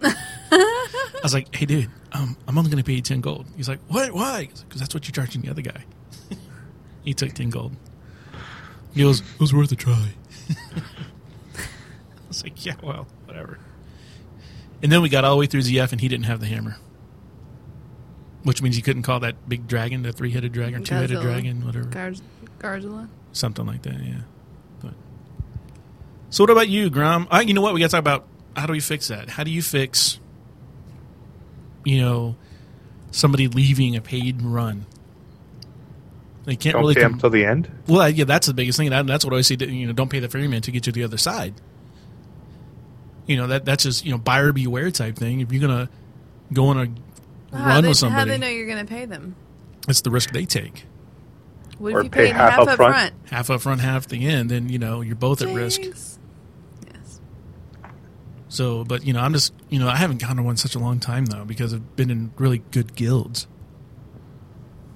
I was like, "Hey, dude, um, I'm only going to pay you ten gold. He's like, "What? Why?" Because like, that's what you're charging the other guy. He took ten gold. He goes, "It was worth a try." I was like, "Yeah, well, whatever." And then we got all the way through Z F, and he didn't have the hammer. Which means you couldn't call that big dragon, the three-headed dragon, Godzilla. Two-headed dragon, whatever. Garz- Garzilla? Something like that, yeah. But. So what about you, Grom? Uh, you know what? We got to talk about how do we fix that? How do you fix, you know, somebody leaving a paid run? They can't don't really pay them com- till the end? Well, yeah, that's the biggest thing. And that's what I always say, you know, don't pay the ferryman to get to the other side. You know, that that's just, you know, buyer beware type thing. If you're going to go on a How run they, with somebody. How do they know you're going to pay them? It's the risk they take. What if or you pay, pay half, half up front? front? Half up front, half the end, then, you know, you're both Jinx. At risk. Yes. So, but, you know, I'm just, you know, I haven't gone to one in such a long time, though, because I've been in really good guilds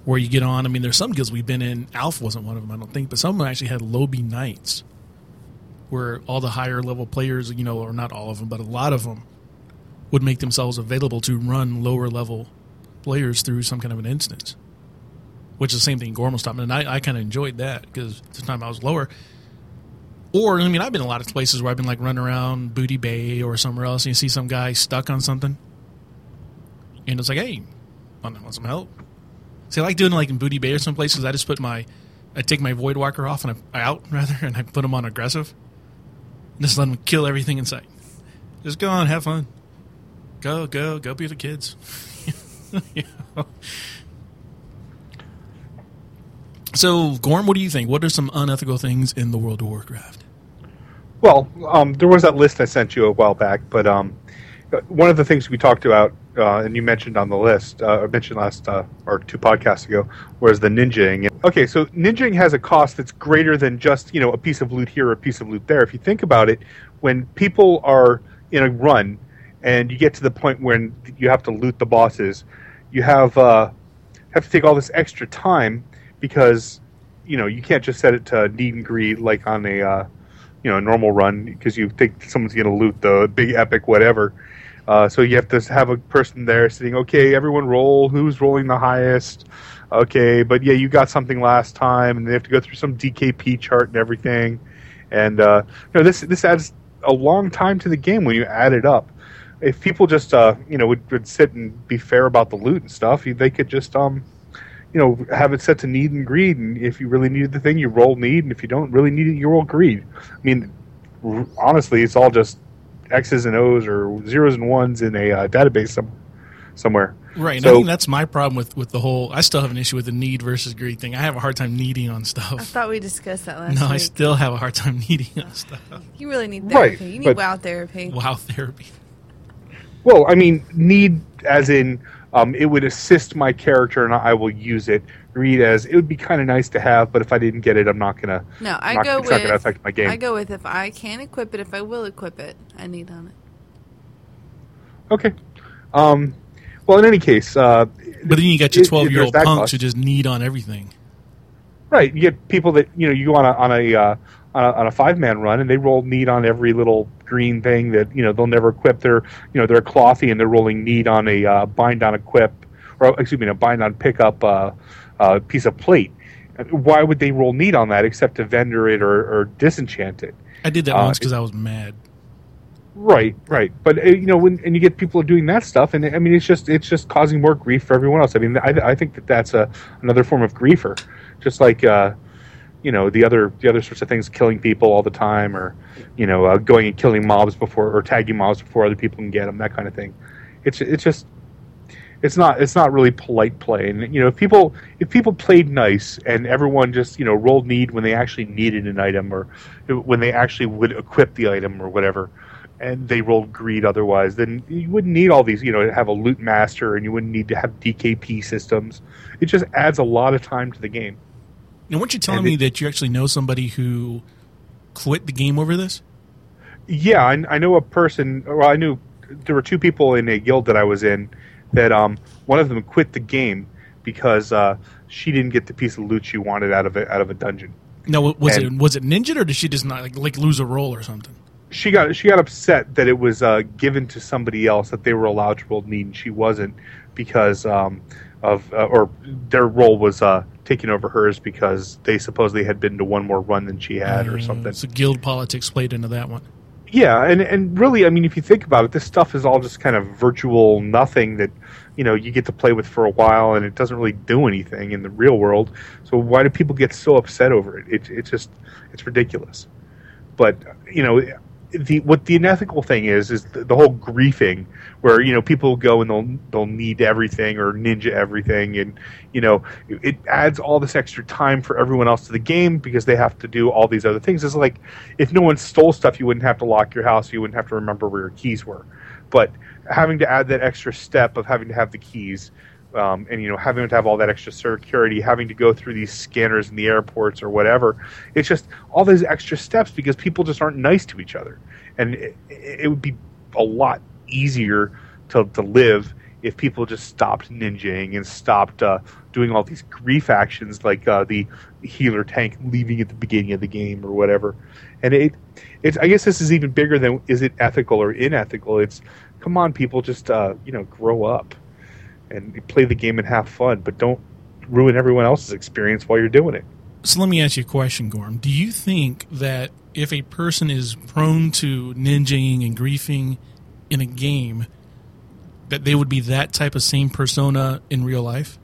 where you get on. I mean, there's some guilds we've been in. Alpha wasn't one of them, I don't think, but some of them actually had lobby nights where all the higher level players, you know, or not all of them, but a lot of them, would make themselves available to run lower-level players through some kind of an instance, which is the same thing Gorm was talking about. And I, I kind of enjoyed that because at the time I was lower. Or, I mean, I've been in a lot of places where I've been, like, running around Booty Bay or somewhere else, and you see some guy stuck on something. And it's like, "Hey, I want some help." See, I like doing like in Booty Bay or someplace because I just put my, I take my Voidwalker off and I out rather, and I put them on aggressive. And just let them kill everything in sight. Just go on, have fun. Go, go, go be the kids. You know? So, Gorm, what do you think? What are some unethical things in the World of Warcraft? Well, um, there was that list I sent you a while back, but um, one of the things we talked about, uh, and you mentioned on the list, uh, or mentioned last, uh, or two podcasts ago, was the ninjaing. Okay, so ninjaing has a cost that's greater than just, you know, a piece of loot here or a piece of loot there. If you think about it, when people are in a run and you get to the point when you have to loot the bosses, you have uh, have to take all this extra time because, you know, you can't just set it to need and greed like on a... Uh, you know, a normal run, because you think someone's going to loot the big epic whatever. Uh, so you have to have a person there sitting, okay, everyone roll, who's rolling the highest? Okay, but yeah, you got something last time, and they have to go through some D K P chart and everything. And, uh, you know, this this adds a long time to the game when you add it up. If people just, uh, you know, would, would sit and be fair about the loot and stuff, they could just, um, you know, have it set to need and greed, and if you really need the thing, you roll need, and if you don't really need it, you roll greed. I mean, r- honestly, it's all just X's and O's or zeros and ones in a uh, database some- somewhere. Right, so, and I think that's my problem with, with the whole, I still have an issue with the need versus greed thing. I have a hard time needing on stuff. I thought we discussed that last no, week. No, I still have a hard time needing on stuff. You really need therapy. Right, you need but, wow therapy. Wow therapy. Well, I mean, need as in... Um, it would assist my character, and I will use it. Read as it would be kind of nice to have, but if I didn't get it, I'm not gonna. No, I not, go it's with. Not gonna affect my game. I go with if I can equip it, if I will equip it, I need on it. Okay. Um, well, in any case, uh, but then you got your twelve-year-old punks who just need on everything. Right, you get people that you know you go on a on a uh, on a, on a five-man run, and they roll need on every little green thing that you know they'll never equip. Their you know they're clothy, and they're rolling need on a uh, bind on equip, or excuse me, a bind on pickup uh, uh, piece of plate. Why would they roll need on that except to vendor it or, or disenchant it? I did that uh, once because I was mad. Right, right, but you know when and you get people doing that stuff, and I mean it's just it's just causing more grief for everyone else. I mean I I think that that's a another form of griefer. Just like, uh, you know, the other the other sorts of things, killing people all the time, or, you know, uh, going and killing mobs before, or tagging mobs before other people can get them, that kind of thing. It's it's just, it's not it's not really polite play. And you know, if people if people played nice and everyone just you know rolled need when they actually needed an item, or when they actually would equip the item or whatever, and they rolled greed otherwise, then you wouldn't need all these, you know, have a loot master, and you wouldn't need to have D K P systems. It just adds a lot of time to the game. Now, weren't you telling it, me that you actually know somebody who quit the game over this? Yeah, I, I know a person. Well, I knew there were two people in a guild that I was in that um, one of them quit the game because uh, she didn't get the piece of loot she wanted out of a, out of a dungeon. Now, was and, it was it ninja, or did she just not like, like lose a roll or something? She got she got upset that it was uh, given to somebody else, that they were allowed to roll need, and she wasn't because um, of uh, or their role was. Uh, taking over hers because they supposedly had been to one more run than she had or something. So guild politics played into that one. Yeah, and, and really, I mean, if you think about it, this stuff is all just kind of virtual nothing that, you know, you get to play with for a while and it doesn't really do anything in the real world. So why do people get so upset over it? It it's just, it's ridiculous. But, you know, the what the unethical thing is, is the, the whole griefing where, you know, people go and they'll they'll need everything or ninja everything, and, you know, it, it adds all this extra time for everyone else to the game because they have to do all these other things. It's like if no one stole stuff, you wouldn't have to lock your house, you wouldn't have to remember where your keys were. But having to add that extra step of having to have the keys um, and, you know, having to have all that extra security, having to go through these scanners in the airports or whatever, it's just all those extra steps because people just aren't nice to each other. And it, it would be a lot easier to, to live if people just stopped ninjaing and stopped uh, doing all these grief actions like uh, the healer tank leaving at the beginning of the game or whatever. And it, it's I guess this is even bigger than is it ethical or unethical. It's, come on, people, just uh, you know, grow up and play the game and have fun, but don't ruin everyone else's experience while you're doing it. So let me ask you a question, Gorm. Do you think that if a person is prone to ninjaing and griefing in a game, that they would be that type of same persona in real life?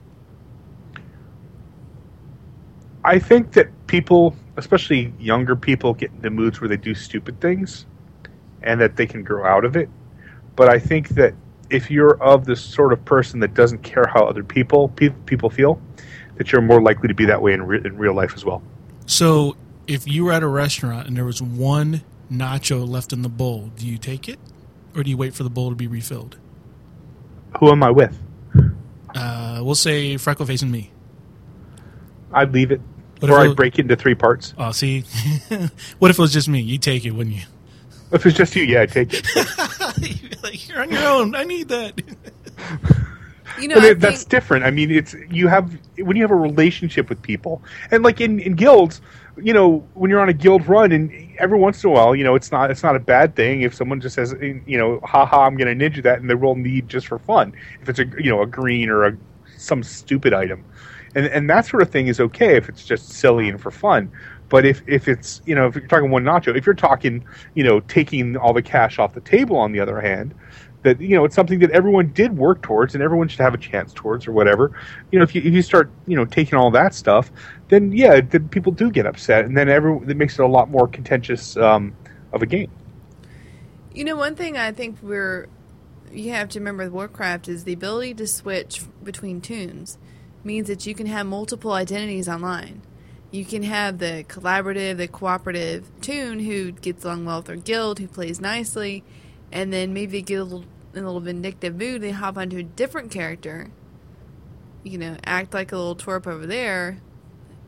I think that people, especially younger people, get into moods where they do stupid things and that they can grow out of it. But I think that if you're of this sort of person that doesn't care how other people pe- people feel, that you're more likely to be that way in, re- in real life as well. So if you were at a restaurant and there was one nacho left in the bowl, do you take it? Or do you wait for the bowl to be refilled? Who am I with? Uh, we'll say Freckleface and me. I'd leave it. What or I'd it, break it into three parts. Oh, see? What if it was just me? You'd take it, wouldn't you? If it's just you, yeah, I'd take it. You're, like, you're on your own. I need that. You know, I mean, that's think... different. I mean, it's you have when you have a relationship with people, and like in, in guilds, you know, when you're on a guild run, and every once in a while, you know, it's not it's not a bad thing if someone just says, you know, haha, I'm going to ninja that, and they roll need just for fun if it's a you know a green or a some stupid item, and and that sort of thing is okay if it's just silly and for fun. But if, if it's, you know, if you're talking one nacho, if you're talking, you know, taking all the cash off the table, on the other hand, that, you know, it's something that everyone did work towards and everyone should have a chance towards or whatever. You know, if you if you start, you know, taking all that stuff, then, yeah, then people do get upset. And then every, it makes it a lot more contentious um, of a game. You know, one thing I think we're you have to remember with Warcraft is the ability to switch between tunes means that you can have multiple identities online. You can have the collaborative, the cooperative tune who gets along well with their guild, who plays nicely, and then maybe they get a little, in a little vindictive mood, they hop onto a different character, you know, act like a little twerp over there,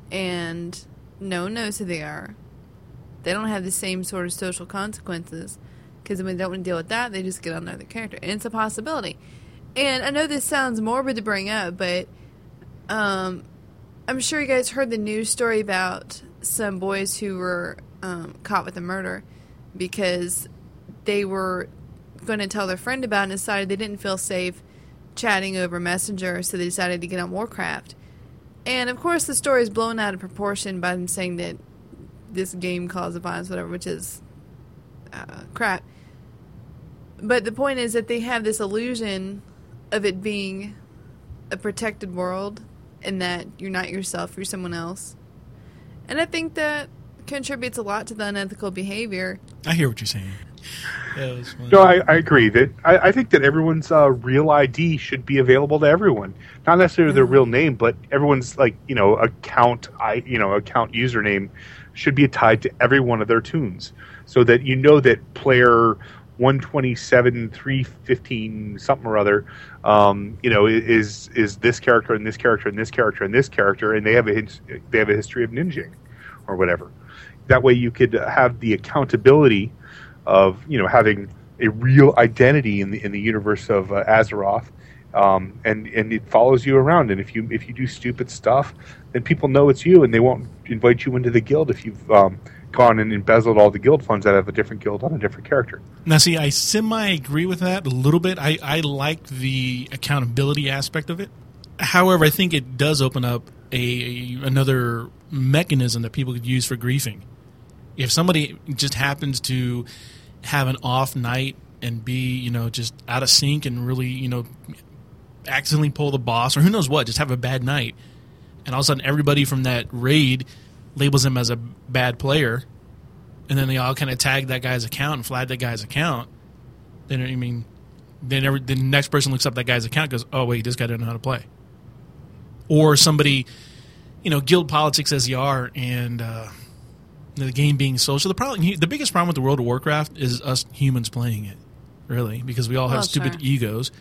and no one knows who they are. They don't have the same sort of social consequences, because when they don't want to deal with that, they just get on another character. And it's a possibility. And I know this sounds morbid to bring up, but... um. I'm sure you guys heard the news story about some boys who were um, caught with a murder because they were going to tell their friend about it and decided they didn't feel safe chatting over Messenger, so they decided to get on Warcraft. And, of course, the story is blown out of proportion by them saying that this game causes violence, whatever, which is uh, crap. But the point is that they have this illusion of it being a protected world, and that you're not yourself, you're someone else. And I think that contributes a lot to the unethical behavior. I hear what you're saying. That was funny. No, I, I agree. That I, I think that everyone's uh, real I D should be available to everyone. Not necessarily their real name, but everyone's like you know account I you know account username should be tied to every one of their tunes, so that you know that player one twenty-seven, three fifteen, something or other, um, you know, is is this character and this character and this character and this character, and they have a they have a history of ninjing, or whatever. That way, you could have the accountability of you know having a real identity in the in the universe of uh, Azeroth, um, and and it follows you around. And if you if you do stupid stuff, then people know it's you, and they won't invite you into the guild if you've um, gone and embezzled all the guild funds out of a different guild on a different character. Now, see, I semi-agree with that a little bit. I, I like the accountability aspect of it. However, I think it does open up a another mechanism that people could use for griefing. If somebody just happens to have an off night and be, you know, just out of sync and really, you know, accidentally pull the boss or who knows what, just have a bad night, and all of a sudden everybody from that raid labels him as a bad player, and then they all kind of tag that guy's account and flag that guy's account. Then I mean, then every, the next person looks up that guy's account and goes, oh, wait, this guy doesn't know how to play. Or somebody, you know, guild politics as you are, and uh, the game being social. The problem, the biggest problem with the World of Warcraft is us humans playing it, really, because we all have oh, stupid sure. egos,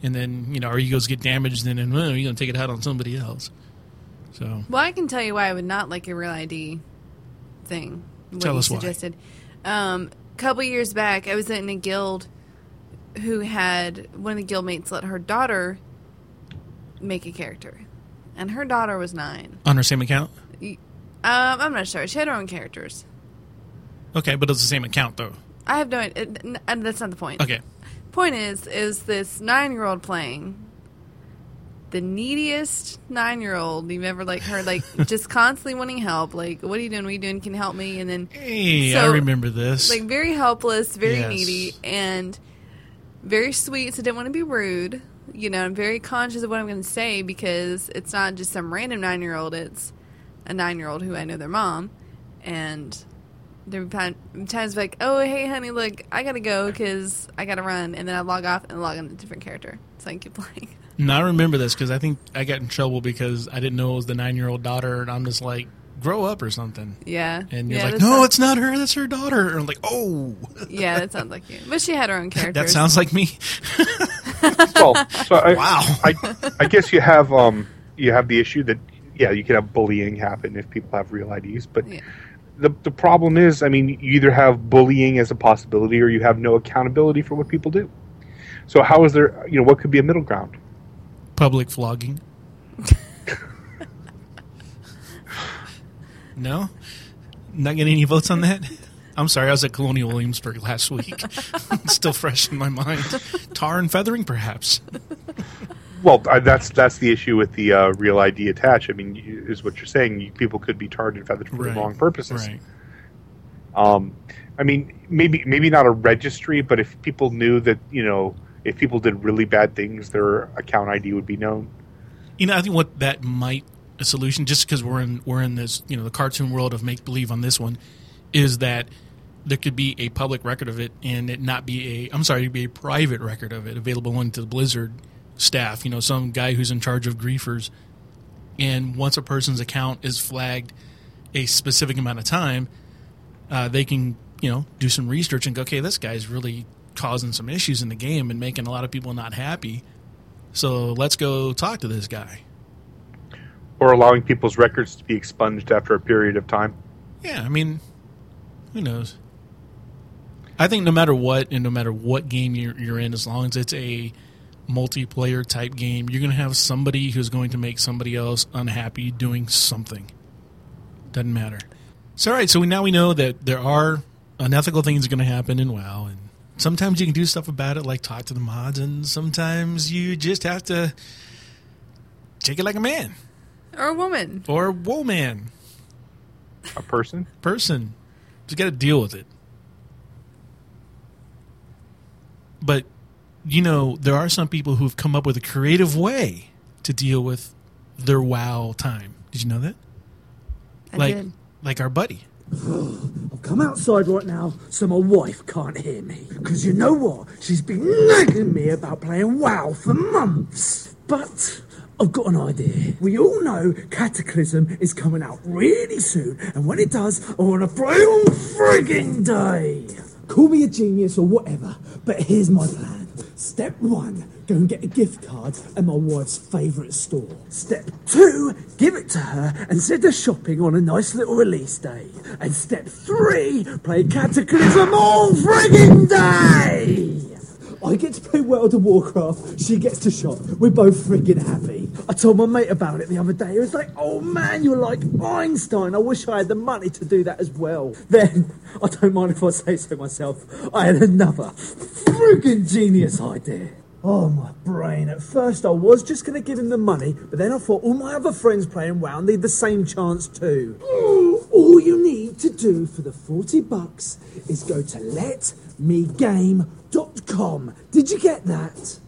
and then, you know, our egos get damaged, and then well, you're going to take it out on somebody else. So. Well, I can tell you why I would not like a real I D thing. What tell you us suggested. Why. Um, a couple years back, I was in a guild who had one of the guildmates let her daughter make a character, and her daughter was nine. On her same account? Um, I'm not sure. She had her own characters. Okay, but it's the same account though. I have no idea. That's not the point. Okay. Point is, is this nine-year-old playing? The neediest nine-year-old you've ever like heard, like just constantly wanting help. Like, what are you doing? What are you doing? Can you help me? And then, hey, so, I remember this. Like, very helpless, very yes. needy, and very sweet. So, didn't want to be rude. You know, I'm very conscious of what I'm going to say because it's not just some random nine-year-old. It's a nine-year-old who I know their mom, and there were times like, oh, hey, honey, look, I gotta go because I gotta run, and then I log off and log on to a different character so I can keep playing. No, I remember this because I think I got in trouble because I didn't know it was the nine-year-old daughter, and I'm just like, grow up or something. Yeah. And you're yeah, like, no, not- it's not her, that's her daughter. And I'm like, oh. Yeah, that sounds like you. But she had her own character. That sounds like me. Well, so I, wow. I, I guess you have um you have the issue that, yeah, you can have bullying happen if people have real I Ds, but yeah. the the problem is, I mean, you either have bullying as a possibility or you have no accountability for what people do. So how is there, you know, what could be a middle ground? Public flogging. No? Not getting any votes on that? I'm sorry, I was at Colonial Williamsburg last week. It's still fresh in my mind. Tar and feathering, perhaps. Well, that's that's the issue with the uh, real I D attached. I mean, is what you're saying. You, people could be tarred and feathered for right. the wrong purposes. Right. Um, I mean, maybe maybe not a registry, but if people knew that, you know, if people did really bad things, their account I D would be known. You know, I think what that might a solution, just because we're in we're in this, you know, the cartoon world of make believe on this one, is that there could be a public record of it and it not be a I'm sorry, it'd be a private record of it available onto the Blizzard staff. You know, some guy who's in charge of griefers, and once a person's account is flagged a specific amount of time, uh, they can, you know, do some research and go, okay, this guy's really causing some issues in the game and making a lot of people not happy. So let's go talk to this guy. Or allowing people's records to be expunged after a period of time. Yeah, I mean, who knows? I think no matter what, and no matter what game you're, you're in, as long as it's a multiplayer type game, you're going to have somebody who's going to make somebody else unhappy doing something. Doesn't matter. So, all right, so we, now we know that there are unethical things going to happen in WoW, and sometimes you can do stuff about it, like talk to the mods, and sometimes you just have to take it like a man. Or a woman. Or a woman. A person? Person. Just got to deal with it. But, you know, there are some people who've come up with a creative way to deal with their WoW time. Did you know that? I like, did. Like our buddy. I've come outside right now so my wife can't hear me. Because you know what? She's been nagging me about playing WoW for months. But I've got an idea. We all know Cataclysm is coming out really soon, and when it does, I want to play on friggin' day. Call me a genius or whatever, but here's my plan. Step one, go and get a gift card at my wife's favourite store. Step two, give it to her and send her shopping on a nice little release day. And step three, play Cataclysm all friggin' day. I get to play World of Warcraft, she gets to shop. We're both freaking happy. I told my mate about it the other day. He was like, oh man, you're like Einstein. I wish I had the money to do that as well. Then, I don't mind if I say so myself, I had another freaking genius idea. Oh, my brain. At first I was just going to give him the money, but then I thought all my other friends playing WoW need the same chance too. All you need to do for the forty bucks is go to let me game dot com. Did you get that?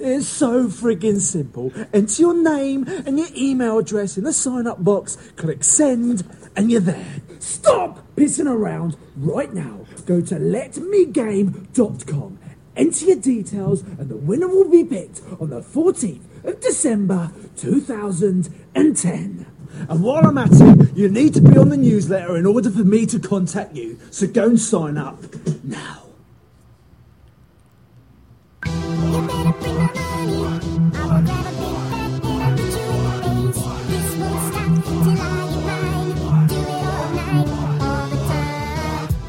It's so friggin' simple. Enter your name and your email address in the sign-up box, click send, and you're there. Stop pissing around right now. Go to let me game dot com. Enter your details and the winner will be picked on the fourteenth of December two thousand ten. And while I'm at it, you need to be on the newsletter in order for me to contact you. So go and sign up now.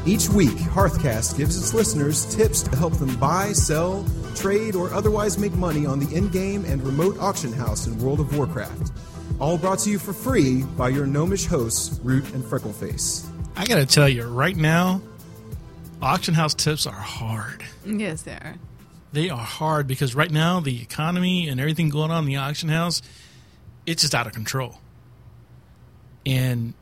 Each week, HearthCast gives its listeners tips to help them buy, sell, trade, or otherwise make money on the in-game and remote auction house in World of Warcraft. All brought to you for free by your gnomish hosts, Root and Freckleface. I gotta tell you, right now, auction house tips are hard. Yes, they are. They are hard because right now, the economy and everything going on in the auction house, it's just out of control. And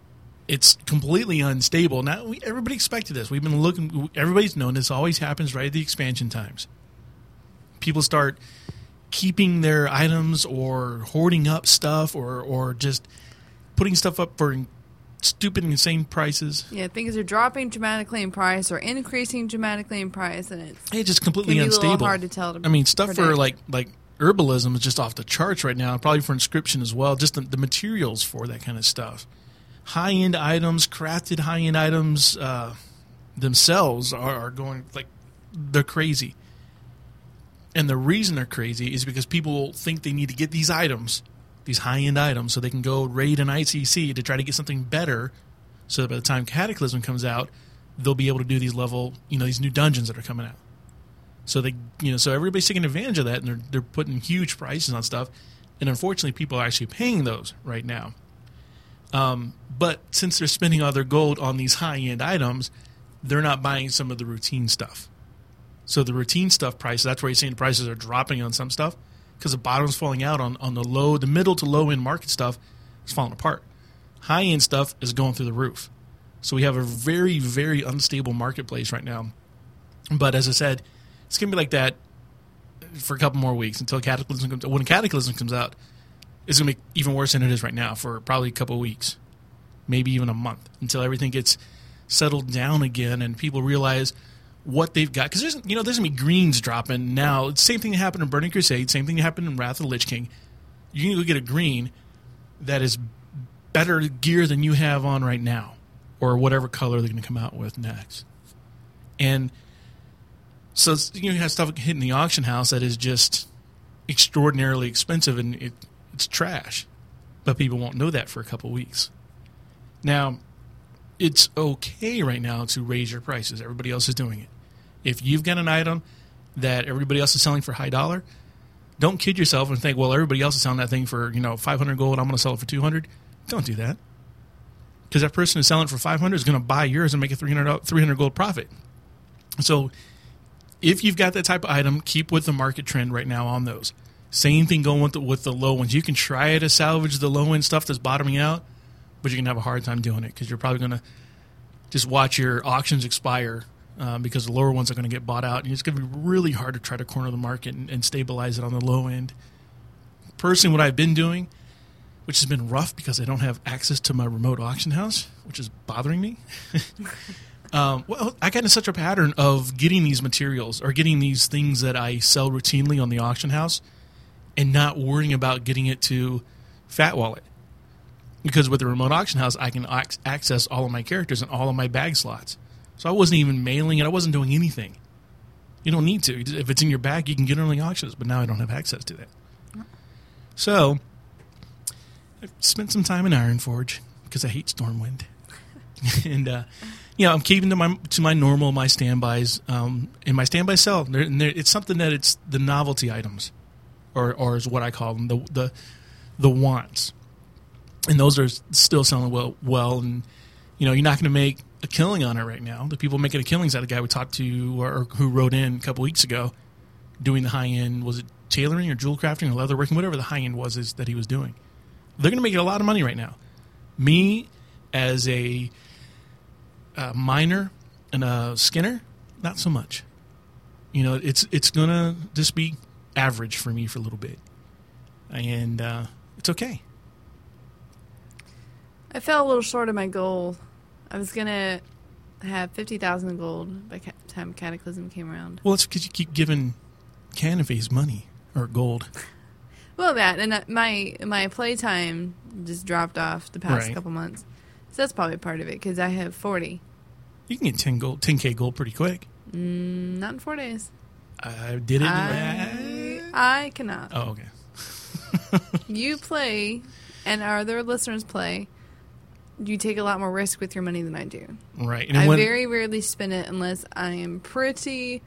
it's completely unstable. Now, we, everybody expected this. We've been looking. Everybody's known this always happens right at the expansion times. People start keeping their items or hoarding up stuff or or just putting stuff up for stupid, insane prices. Yeah, things are dropping dramatically in price or increasing dramatically in price, and it's it's just completely unstable. A little hard to tell. To I mean, stuff predict. for like like herbalism is just off the charts right now. Probably for inscription as well. Just the, the materials for that kind of stuff. High end items, crafted high end items uh, themselves are, are going like they're crazy. And the reason they're crazy is because people think they need to get these items, these high-end items, so they can go raid an I C C to try to get something better so that by the time Cataclysm comes out, they'll be able to do these level, you know, these new dungeons that are coming out. So they, you know, so everybody's taking advantage of that, and they're they're putting huge prices on stuff, and unfortunately people are actually paying those right now. Um, but since they're spending all their gold on these high-end items, they're not buying some of the routine stuff. So the routine stuff prices, that's where you're seeing the prices are dropping on some stuff because the bottom's falling out on, on the low, the middle to low-end market stuff is falling apart. High-end stuff is going through the roof. So we have a very, very unstable marketplace right now. But as I said, it's going to be like that for a couple more weeks until Cataclysm comes out. When Cataclysm comes out, it's going to be even worse than it is right now for probably a couple of weeks, maybe even a month, until everything gets settled down again and people realize what they've got, because there's you know there's gonna be greens dropping now. Same thing that happened in Burning Crusade, same thing that happened in Wrath of the Lich King. You can go get a green that is better gear than you have on right now, or whatever color they're gonna come out with next. And so it's, you know, you have stuff hitting the auction house that is just extraordinarily expensive, and it, it's trash. But people won't know that for a couple weeks. Now, it's okay right now to raise your prices. Everybody else is doing it. If you've got an item that everybody else is selling for high dollar, don't kid yourself and think, well, everybody else is selling that thing for, you know, five hundred gold. I'm going to sell it for two hundred. Don't do that. Because that person who's selling it for five hundred is going to buy yours and make a three hundred gold profit. So if you've got that type of item, keep with the market trend right now on those. Same thing going with the, with the low ones. You can try to salvage the low end stuff that's bottoming out, but you're going to have a hard time doing it because you're probably going to just watch your auctions expire. Uh, because the lower ones are going to get bought out, and it's going to be really hard to try to corner the market and, and stabilize it on the low end. Personally, what I've been doing, which has been rough because I don't have access to my remote auction house, which is bothering me. um, well, I got into such a pattern of getting these materials or getting these things that I sell routinely on the auction house and not worrying about getting it to Fat Wallet. Because with the remote auction house, I can ac- access all of my characters and all of my bag slots. So I wasn't even mailing it. I wasn't doing anything. You don't need to. If it's in your bag, you can get it on the auctions. But now I don't have access to that. So I've spent some time in Ironforge because I hate Stormwind. and, uh, you know, I'm keeping to my to my normal, my standbys. Um, and my standby sell, they're, they're, it's something that it's the novelty items, or, or is what I call them, the, the, the wants. And those are still selling well. well and, you know, you're not going to make a killing on it right now. The people making a killing is that a guy we talked to or, or who wrote in a couple weeks ago doing the high-end, was it tailoring or jewel crafting or leather working, whatever the high-end was is that he was doing. They're going to make a lot of money right now. Me, as a, a miner and a skinner, not so much. You know, it's it's going to just be average for me for a little bit. And uh, it's okay. I fell a little short of my goal. I was going to have fifty thousand gold by the time Cataclysm came around. Well, it's because you keep giving Canaphase money, or gold. Well, that, and my my playtime just dropped off the past right. couple months. So that's probably part of it, because I have forty. You can get ten gold, ten K gold pretty quick. Mm, not in four days. I did it. I, I cannot. Oh, okay. You play, and our other listeners play. You take a lot more risk with your money than I do. Right. And I when, very rarely spend it unless I am pretty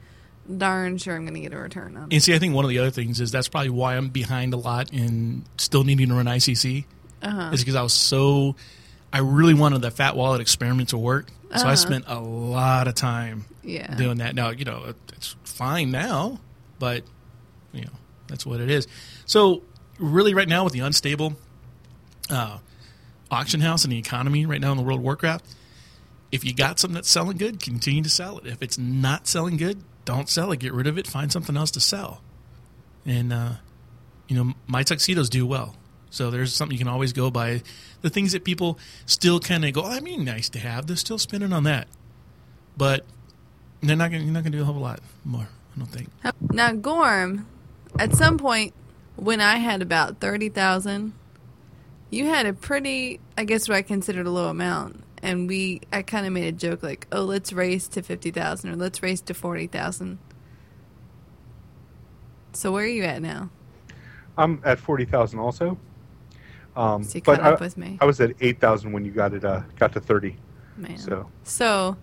darn sure I'm going to get a return on it. And see, I think one of the other things is that's probably why I'm behind a lot in still needing to run I C C. Uh-huh. Is because I was so – I really wanted the Fat Wallet experiment to work. So uh-huh. I spent a lot of time yeah. doing that. Now, you know, it's fine now, but, you know, that's what it is. So really right now with the unstable uh, – auction house and the economy right now in the World of Warcraft, if you got something that's selling good, continue to sell it. If it's not selling good, don't sell it. Get rid of it. Find something else to sell. And, uh, you know, my tuxedos do well. So there's something you can always go by. The things that people still kind of go, oh, that'd be nice to have. They're still spending on that. But they're not gonna, you're not going to do a whole lot more, I don't think. Now, Gorm, at some point when I had about thirty thousand, you had a pretty, I guess what I considered a low amount. And we, I kind of made a joke like, oh, let's raise to fifty thousand or let's raise to forty thousand. So where are you at now? I'm at forty thousand also. Um, so you caught up I, with me. I was at eight thousand when you got it. Uh, got to thirty. Man. So. so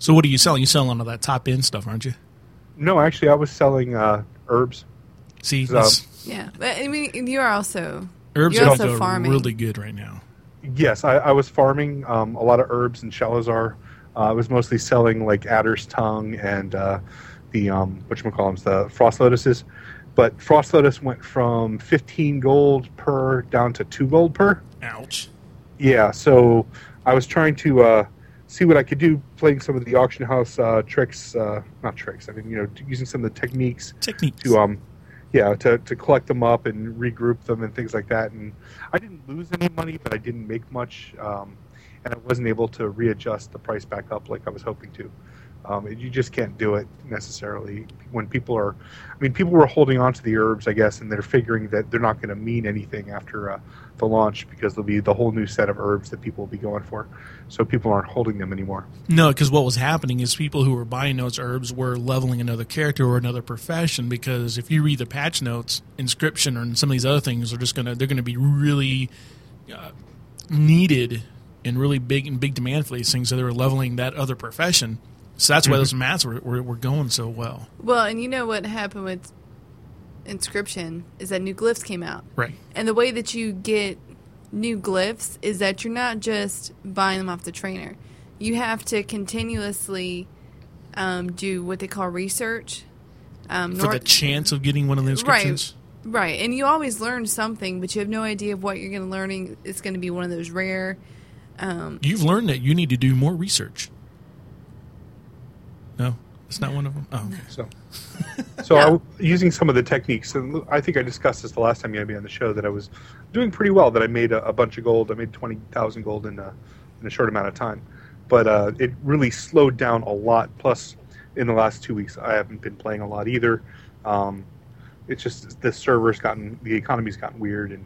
so what are you selling? You're selling all that top-end stuff, aren't you? No, actually, I was selling uh, herbs. See? So, yeah. But, I mean, you are also herbs you're are also farming. Really good right now. Yes, I, I was farming um, a lot of herbs in Shalazar. Uh, I was mostly selling, like, adder's tongue and uh, the, um, whatchamacallums, the frost lotuses. But frost lotus went from fifteen gold per down to two gold per. Ouch. Yeah, so I was trying to uh, see what I could do playing some of the auction house uh, tricks. Uh, not tricks, I mean, you know, using some of the techniques. Techniques. To, um, yeah, to, to collect them up and regroup them and things like that. And I didn't lose any money, but I didn't make much. Um, and I wasn't able to readjust the price back up like I was hoping to. Um, you just can't do it necessarily when people are, I mean, people were holding on to the herbs, I guess, and they're figuring that they're not going to mean anything after uh, the launch because there'll be the whole new set of herbs that people will be going for. So people aren't holding them anymore. No, because what was happening is people who were buying those herbs were leveling another character or another profession, because if you read the patch notes, inscription or some of these other things are just going to, they're going to be really uh, needed and really big and big demand for these things. So they were leveling that other profession. So that's why those mats were, were were going so well. Well, and you know what happened with Inscription is that new glyphs came out. Right. And the way that you get new glyphs is that you're not just buying them off the trainer. You have to continuously um, do what they call research. Um, For nor- the chance of getting one of the inscriptions? Right, right. And you always learn something, but you have no idea of what you're going to learn. It's going to be one of those rare... Um, You've learned that you need to do more research. No, it's not one of them. Oh, okay. So, so no. I w- using some of the techniques, and I think I discussed this the last time you had me on the show, that I was doing pretty well, that I made a, a bunch of gold. I made twenty thousand gold in a, in a short amount of time. But uh, it really slowed down a lot. Plus, in the last two weeks, I haven't been playing a lot either. Um, it's just the server's gotten, the economy's gotten weird, and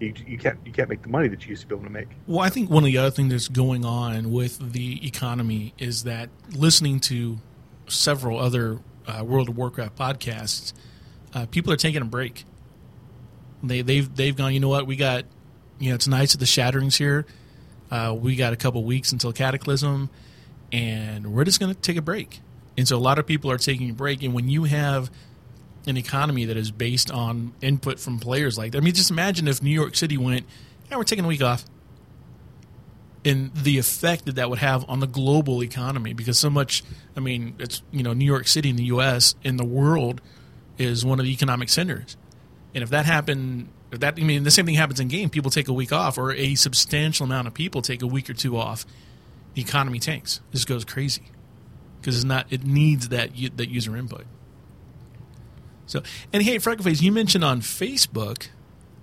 you, you can't you can't make the money that you used to be able to make. Well, I think one of the other things that's going on with the economy is that listening to several other uh, World of Warcraft podcasts, uh, people are taking a break. They, they've they've gone, you know what, we got, you know, tonight's the Shattering's here. Uh, we got a couple weeks until Cataclysm, and we're just going to take a break. And so a lot of people are taking a break, and when you have an economy that is based on input from players like that, I mean, just imagine if New York City went, yeah, we're taking a week off. And the effect that that would have on the global economy, because so much, I mean, it's, you know, New York City in the U S and the world is one of the economic centers. And if that happened, if that, I mean, the same thing happens in game. People take a week off, or a substantial amount of people take a week or two off. The economy tanks. It just goes crazy because it's not. It needs that that user input. So, and hey, Freckleface, you mentioned on Facebook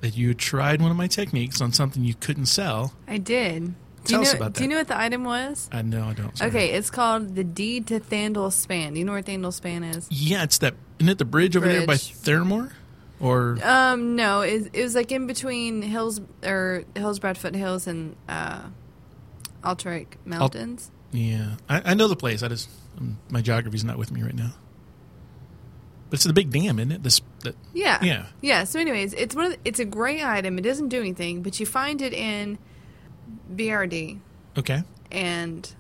that you tried one of my techniques on something you couldn't sell. I did. Do you, know, do you know what the item was? I know I don't. Sorry. Okay, it's called the Deed to Thandal Span. Do you know where Thandal Span is? Yeah, it's that. Isn't it the bridge over bridge. there by Theramore? Or um, no, it, it was like in between hills or hills, Bradfoot Hills and uh, Alteric Mountains. Al- yeah, I, I know the place. I just I'm, my geography's not with me right now. But it's the big dam, isn't it? This. The, yeah. Yeah. Yeah. So, anyways, it's one. Of the, it's a great item. It doesn't do anything, but you find it in B R D. Okay. And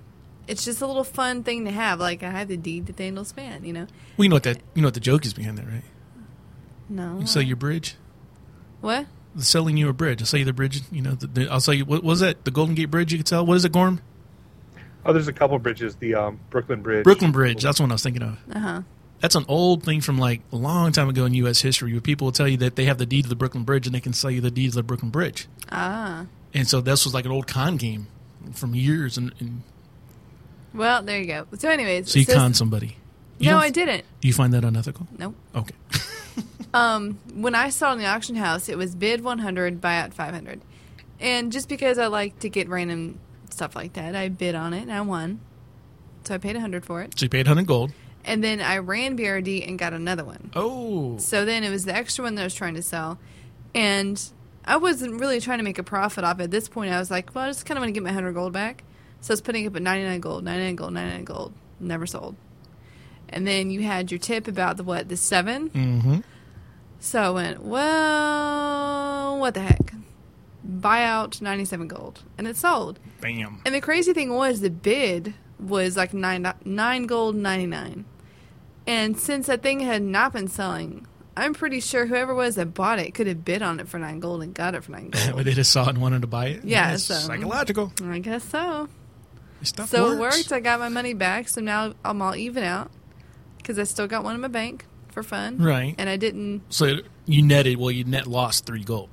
it's just a little fun thing to have. Like, I have the Deed to Thandal Span, you know? Well, you know what that you know what the joke is behind that, right? No. You sell your bridge? What? Selling you a bridge. I'll sell you the bridge, you know, the, the, I'll sell you, what was that? The Golden Gate Bridge you could sell? What is it, Gorm? Oh, there's a couple of bridges. The um, Brooklyn Bridge. Brooklyn Bridge. That's one I was thinking of. Uh-huh. That's an old thing from, like, a long time ago in U S history where people will tell you that they have the deed to the Brooklyn Bridge and they can sell you the deed to the Brooklyn Bridge. Ah. And so this was like an old con game from years. And, and well, there you go. So anyways. So you so conned somebody. You no, I didn't. Do you find that unethical? Nope. Okay. Um, when I saw it in the auction house, it was bid one hundred, buy out five hundred. And just because I like to get random stuff like that, I bid on it and I won. So I paid one hundred for it. So you paid one hundred gold. And then I ran B R D and got another one. Oh. So then it was the extra one that I was trying to sell. And I wasn't really trying to make a profit off it. At this point, I was like, well, I just kind of want to get my one hundred gold back. So I was putting up at ninety-nine gold, ninety-nine gold, ninety-nine gold. Never sold. And then you had your tip about the, what, the seven? Mm-hmm. So I went, well, what the heck? Buy out ninety-seven gold. And it sold. Bam. And the crazy thing was the bid was like nine, nine gold, ninety-nine. And since that thing had not been selling, I'm pretty sure whoever was that bought it could have bid on it for nine gold and got it for nine gold. But they just saw it and wanted to buy it? Yeah. That's so psychological. I guess so. Stuff so works. It worked. I got my money back. So now I'm all even out because I still got one in my bank for fun. Right. And I didn't. So you netted, well, you net lost three gold.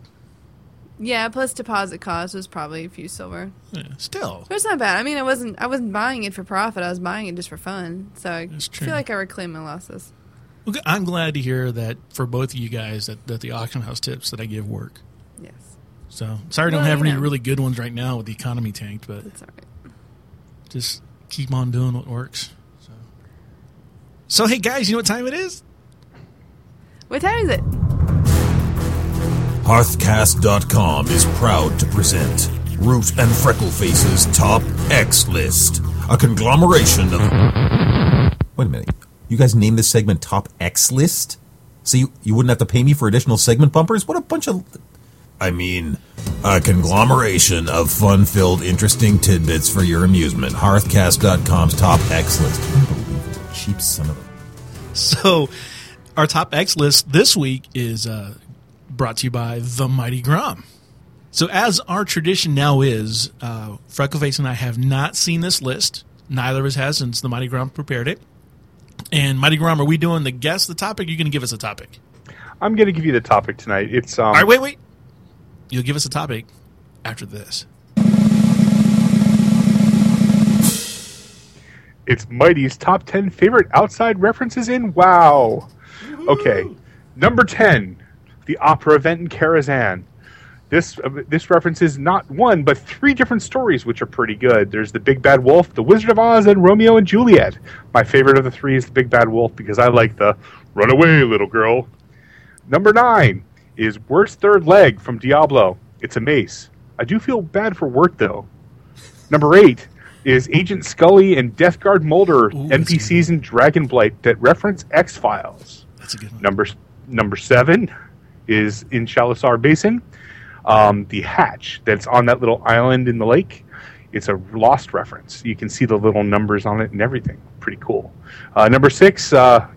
Yeah, plus deposit cost was probably a few silver. Yeah, still. But it's not bad. I mean, I wasn't I wasn't buying it for profit. I was buying it just for fun. So I feel like I reclaimed my losses. Well, I'm glad to hear that for both of you guys that, that the auction house tips that I give work. Yes. So sorry I well, don't have any know. really good ones right now with the economy tanked, but it's all right. Just keep on doing what works. So. so, hey, guys, you know what time it is? What time is it? HearthCast dot com is proud to present Root and Freckleface's Top X List, a conglomeration of... Wait a minute. You guys named this segment Top X List? So you, you wouldn't have to pay me for additional segment bumpers? What a bunch of... I mean, a conglomeration of fun-filled, interesting tidbits for your amusement. HearthCast dot com's Top X List. Unbelievable. Cheap son of a... So, our Top X List this week is... Uh, brought to you by the Mighty Grom. So as our tradition now is, uh, Freckleface and I have not seen this list. Neither of us has since the Mighty Grom prepared it. And Mighty Grom, are we doing the guess the topic? Or are you going to give us a topic? I'm going to give you the topic tonight. It's um... All right, wait, wait. You'll give us a topic after this. It's Mighty's Top ten Favorite Outside References in WoW. Woo-hoo. Okay, number ten. The opera event in Karazhan. This uh, this references not one, but three different stories, which are pretty good. There's the Big Bad Wolf, the Wizard of Oz, and Romeo and Juliet. My favorite of the three is the Big Bad Wolf because I like the run away, little girl. Number nine is Wirt's Third Leg from Diablo. It's a mace. I do feel bad for Wirt, though. Number eight is Agent Scully and Death Guard Mulder, Ooh, N P Cs in Dragonblight that reference X-Files. That's a good one. Number, number seven... is in Shalazar Basin, um, the hatch that's on that little island in the lake. It's a lost reference. You can see the little numbers on it and everything. Pretty cool. Uh, number six, uh,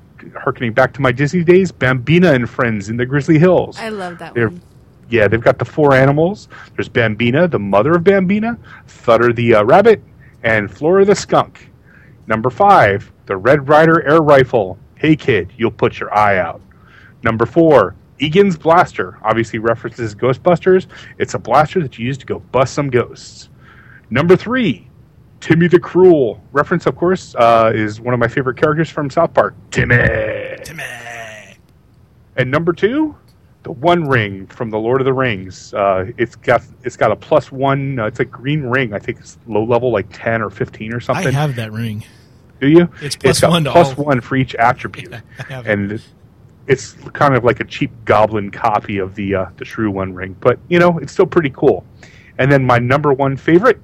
harkening back to my Disney days, Bambina and Friends in the Grizzly Hills. I love that They're, one. Yeah, they've got the four animals. There's Bambina, the mother of Bambina, Thutter the uh, rabbit, and Flora the skunk. Number five, the Red Ryder air rifle. Hey, kid, you'll put your eye out. Number four, Egan's blaster obviously references Ghostbusters. It's a blaster that you use to go bust some ghosts. Number three, Timmy the Cruel. Reference, of course, uh, is one of my favorite characters from South Park, Timmy. Timmy. And number two, the One Ring from the Lord of the Rings. Uh, it's got it's got a plus one. Uh, it's a green ring. I think it's low level, like ten or fifteen or something. I have that ring. Do you? It's plus it's got one. To plus all... one for each attribute. Yeah, I have it. And it's kind of like a cheap goblin copy of the uh, the true One Ring, but, you know, it's still pretty cool. And then my number one favorite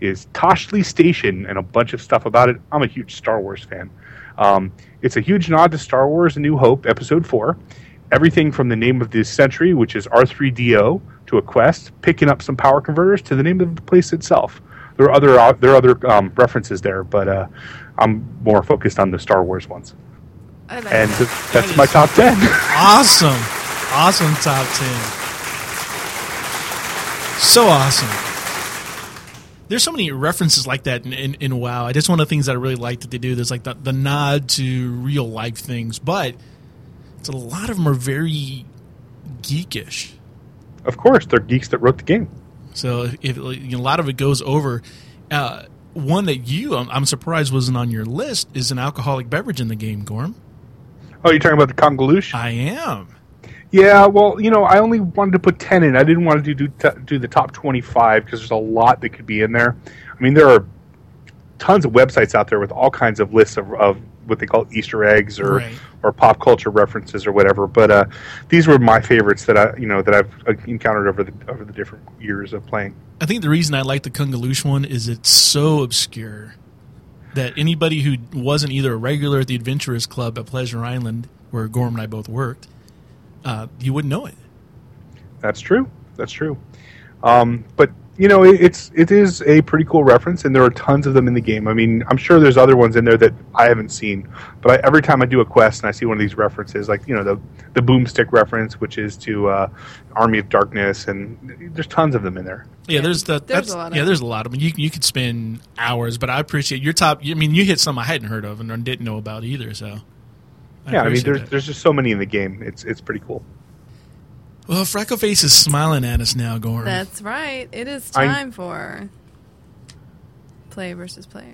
is Toshli Station and a bunch of stuff about it. I'm a huge Star Wars fan. Um, it's a huge nod to Star Wars A New Hope, Episode four. Everything from the name of this century, which is R three D O, to a quest, picking up some power converters, to the name of the place itself. There are other, uh, there are other um, references there, but uh, I'm more focused on the Star Wars ones. I like and that. that's that is my top ten. Awesome. Awesome top ten. So awesome. There's so many references like that in, in, in WoW. That's one of the things that I really like that they do. There's like the, the nod to real life things, but it's a lot of them are very geekish. Of course. They're geeks that wrote the game. So if, if, a lot of it goes over. Uh, one that you, I'm, I'm surprised, wasn't on your list is an alcoholic beverage in the game, Gorm. Oh, you're talking about the Kongaloosh? I am. Yeah, well, you know, I only wanted to put ten in. I didn't want to do do, do the top twenty-five because there's a lot that could be in there. I mean, there are tons of websites out there with all kinds of lists of, of what they call Easter eggs or, right. or pop culture references or whatever. But uh, these were my favorites that I, you know, that I've encountered over the over the different years of playing. I think the reason I like the Kungalush one is it's so obscure that anybody who wasn't either a regular at the Adventurers Club at Pleasure Island, where Gorm and I both worked, uh, you wouldn't know it. That's true. That's true. Um, but you know, it, it's it is a pretty cool reference, and there are tons of them in the game. I mean, I'm sure there's other ones in there that I haven't seen. But I, every time I do a quest and I see one of these references, like you know the the boomstick reference, which is to uh, Army of Darkness, and there's tons of them in there. Yeah, there's the there's that's, a lot of yeah, there's a lot of them. You you could spend hours, but I appreciate your top. I mean, you hit some I hadn't heard of and didn't know about either. So I yeah, I mean, there's that. there's just so many in the game. It's it's pretty cool. Well, Freckleface is smiling at us now, Gorm. That's right. It is time I'm... for Play versus Player.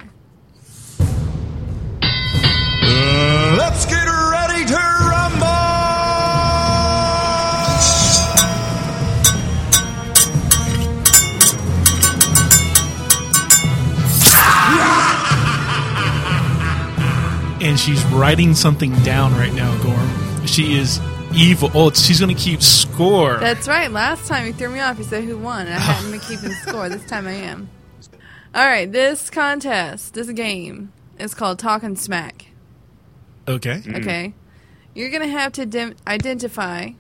Uh, let's get ready to rumble! And she's writing something down right now, Gorm. She is... evil. Oh, she's going to keep score. That's right. Last time you threw me off. You said who won. And I hadn't been keeping score. This time I am. All right. This contest, this game, is called Talking Smack. Okay. Mm-hmm. Okay. You're going to have to de- identify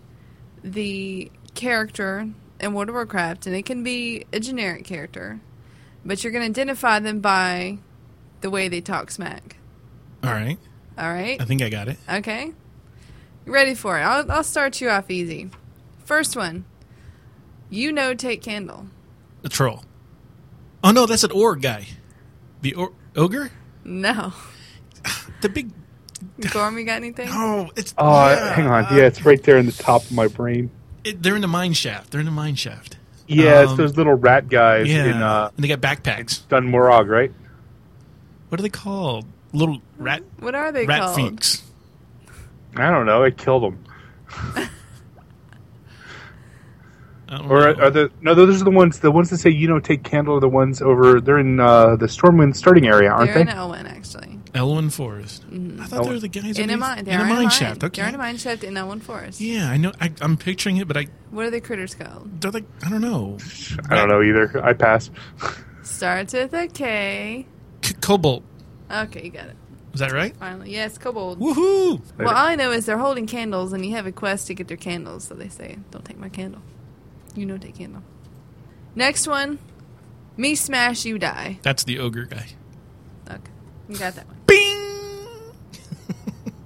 the character in World of Warcraft, and it can be a generic character, but you're going to identify them by the way they talk smack. All right. All right. I think I got it. Okay. Ready for it. I'll, I'll start you off easy. First one. You know Tate Candle. A troll. Oh, no, that's an orc guy. The or- ogre? No. The big... Gorm, you got anything? No. It's, oh, yeah. Hang on. Yeah, it's right there in the top of my brain. It, they're in the mine shaft. They're in the mine shaft. Yeah, um, it's those little rat guys. Yeah. In, uh, and they got backpacks. Dunmorog, right? What are they called? Little rat... What are they rat called? Rat finks. I don't know. It killed him. Or are, are the no? Those are the ones. The ones that say you know Tate Candle are the ones over. They're in uh, the Stormwind starting area, aren't they're they? They're in Elwynn, actually. Elwynn Forest. Mm-hmm. I thought Elwynn. They were the guys in, in a mine. They're in a mine, mine shaft. Okay. They're in a mine shaft in Elwynn Forest. Yeah, I know. I, I'm picturing it, but I. What are the critters called? They're like I don't know. I don't know either. I pass. Starts with a K. C- Kobold. Okay, you got it. Is that right? Finally. Yes, kobold. Woohoo! Well, all I know is they're holding candles, and you have a quest to get their candles, so they say, don't take my candle. You know Tate Candle. Next one. Me smash, you die. That's the ogre guy. Okay. You got that one. Bing!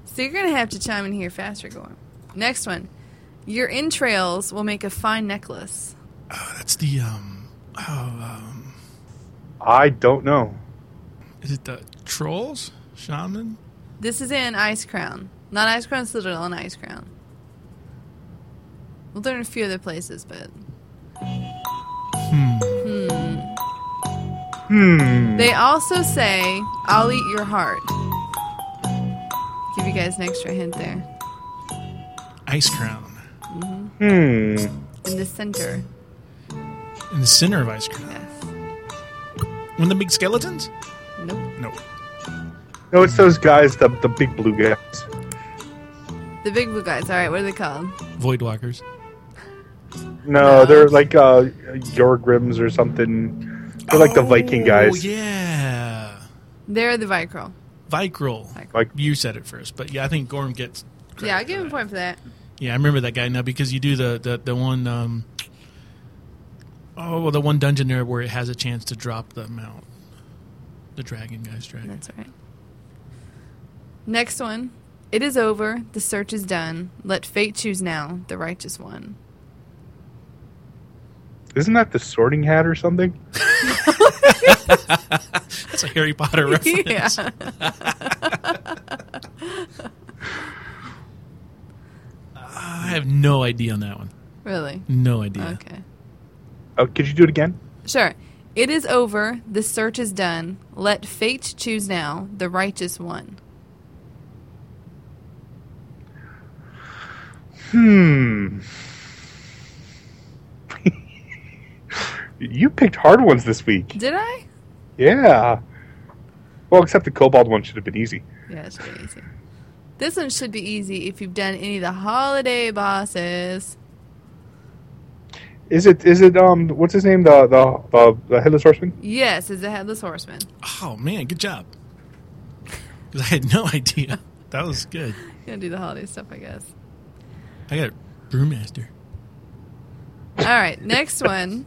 So you're going to have to chime in here faster, Gorm. Next one. Your entrails will make a fine necklace. Oh, that's the, um... Oh, um... I don't know. Is it the trolls? Shaman? This is in Ice Crown. Not Ice Crown, Citadel, and Ice Crown. Well, they're in a few other places, but... Hmm. Hmm. Hmm. They also say, I'll eat your heart. Give you guys an extra hint there. Ice Crown. Mm-hmm. Hmm. In the center. In the center of Ice Crown? Yes. One of the big skeletons? Nope. Nope. No, it's those guys, the the big blue guys. The big blue guys. All right, what are they called? Voidwalkers. No, no, they're like uh, Jorgrims or something. They're oh, like the Viking guys. Yeah. They're the Vikral. Vikral. Vikral. You said it first, but yeah, I think Gorm gets credit. Yeah, I give him a point for that. Yeah, I remember that guy now because you do the, the, the one um, oh, well, the one dungeon there where it has a chance to drop the mount. The dragon guy's dragon. That's right. Next one. It is over. The search is done. Let fate choose now. The righteous one. Isn't that the Sorting Hat or something? That's a Harry Potter reference. Yeah. I have no idea on that one. Really? No idea. Okay. Oh, could you do it again? Sure. It is over. The search is done. Let fate choose now. The righteous one. Hmm. You picked hard ones this week. Did I? Yeah. Well, except the kobold one should have been easy. Yeah, it should be easy. This one should be easy if you've done any of the holiday bosses. Is it? Is it? Um, what's his name? The the the, the headless horseman. Yes, it's the headless horseman. Oh man, good job. Because I had no idea. That was good. You're gonna do the holiday stuff, I guess. I got brewmaster. All right, next one.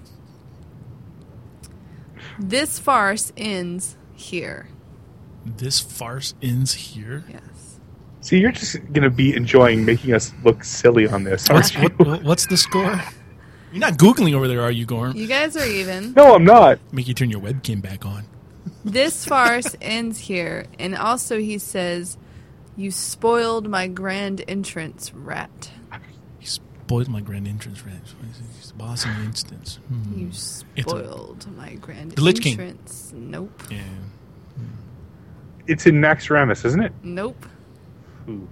This farce ends here. This farce ends here. Yes. See, you're just gonna be enjoying making us look silly on this. What's, what, what's the score? You're not Googling over there, are you, Gorm? You guys are even. No, I'm not. Make you turn your webcam back on. This farce ends here. And also he says, you spoiled my grand entrance, rat. You spoiled my grand entrance, rat. He's the boss in the instance. Hmm. You spoiled a, my grand the Lich entrance. King. Nope. Yeah. Hmm. It's in Max Ramus, isn't it? Nope. Ooh.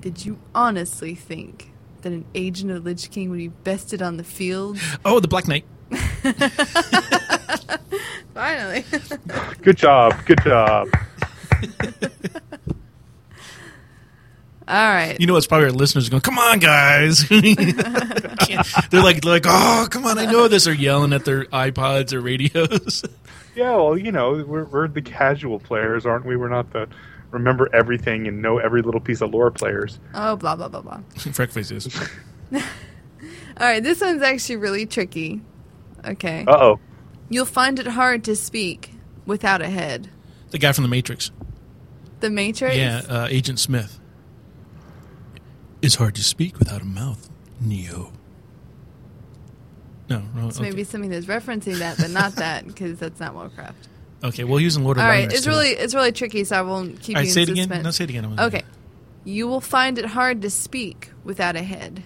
Did you honestly think that an agent of Lich King would be bested on the field? Oh, the Black Knight. Finally. Good job. Good job. All right. You know, it's probably our listeners are going, come on, guys. they're like, they're like, oh, come on, I know this. They're yelling at their iPods or radios. Yeah, well, you know, we're, we're the casual players, aren't we? We're not the... remember everything and know every little piece of lore players. Oh, blah, blah, blah, blah. Freckleface is. All right, this one's actually really tricky. Okay. Uh-oh. You'll find it hard to speak without a head. The guy from The Matrix. The Matrix? Yeah, uh, Agent Smith. It's hard to speak without a mouth, Neo. No, wrong. So okay. Maybe something that's referencing that, but not that, because that's not Warcraft. Okay, we'll use in Lord of the Rings. All right, it's really it's really tricky, so I won't keep you in suspense. All right, say it again. No, say it again. Okay. You will find it hard to speak without a head.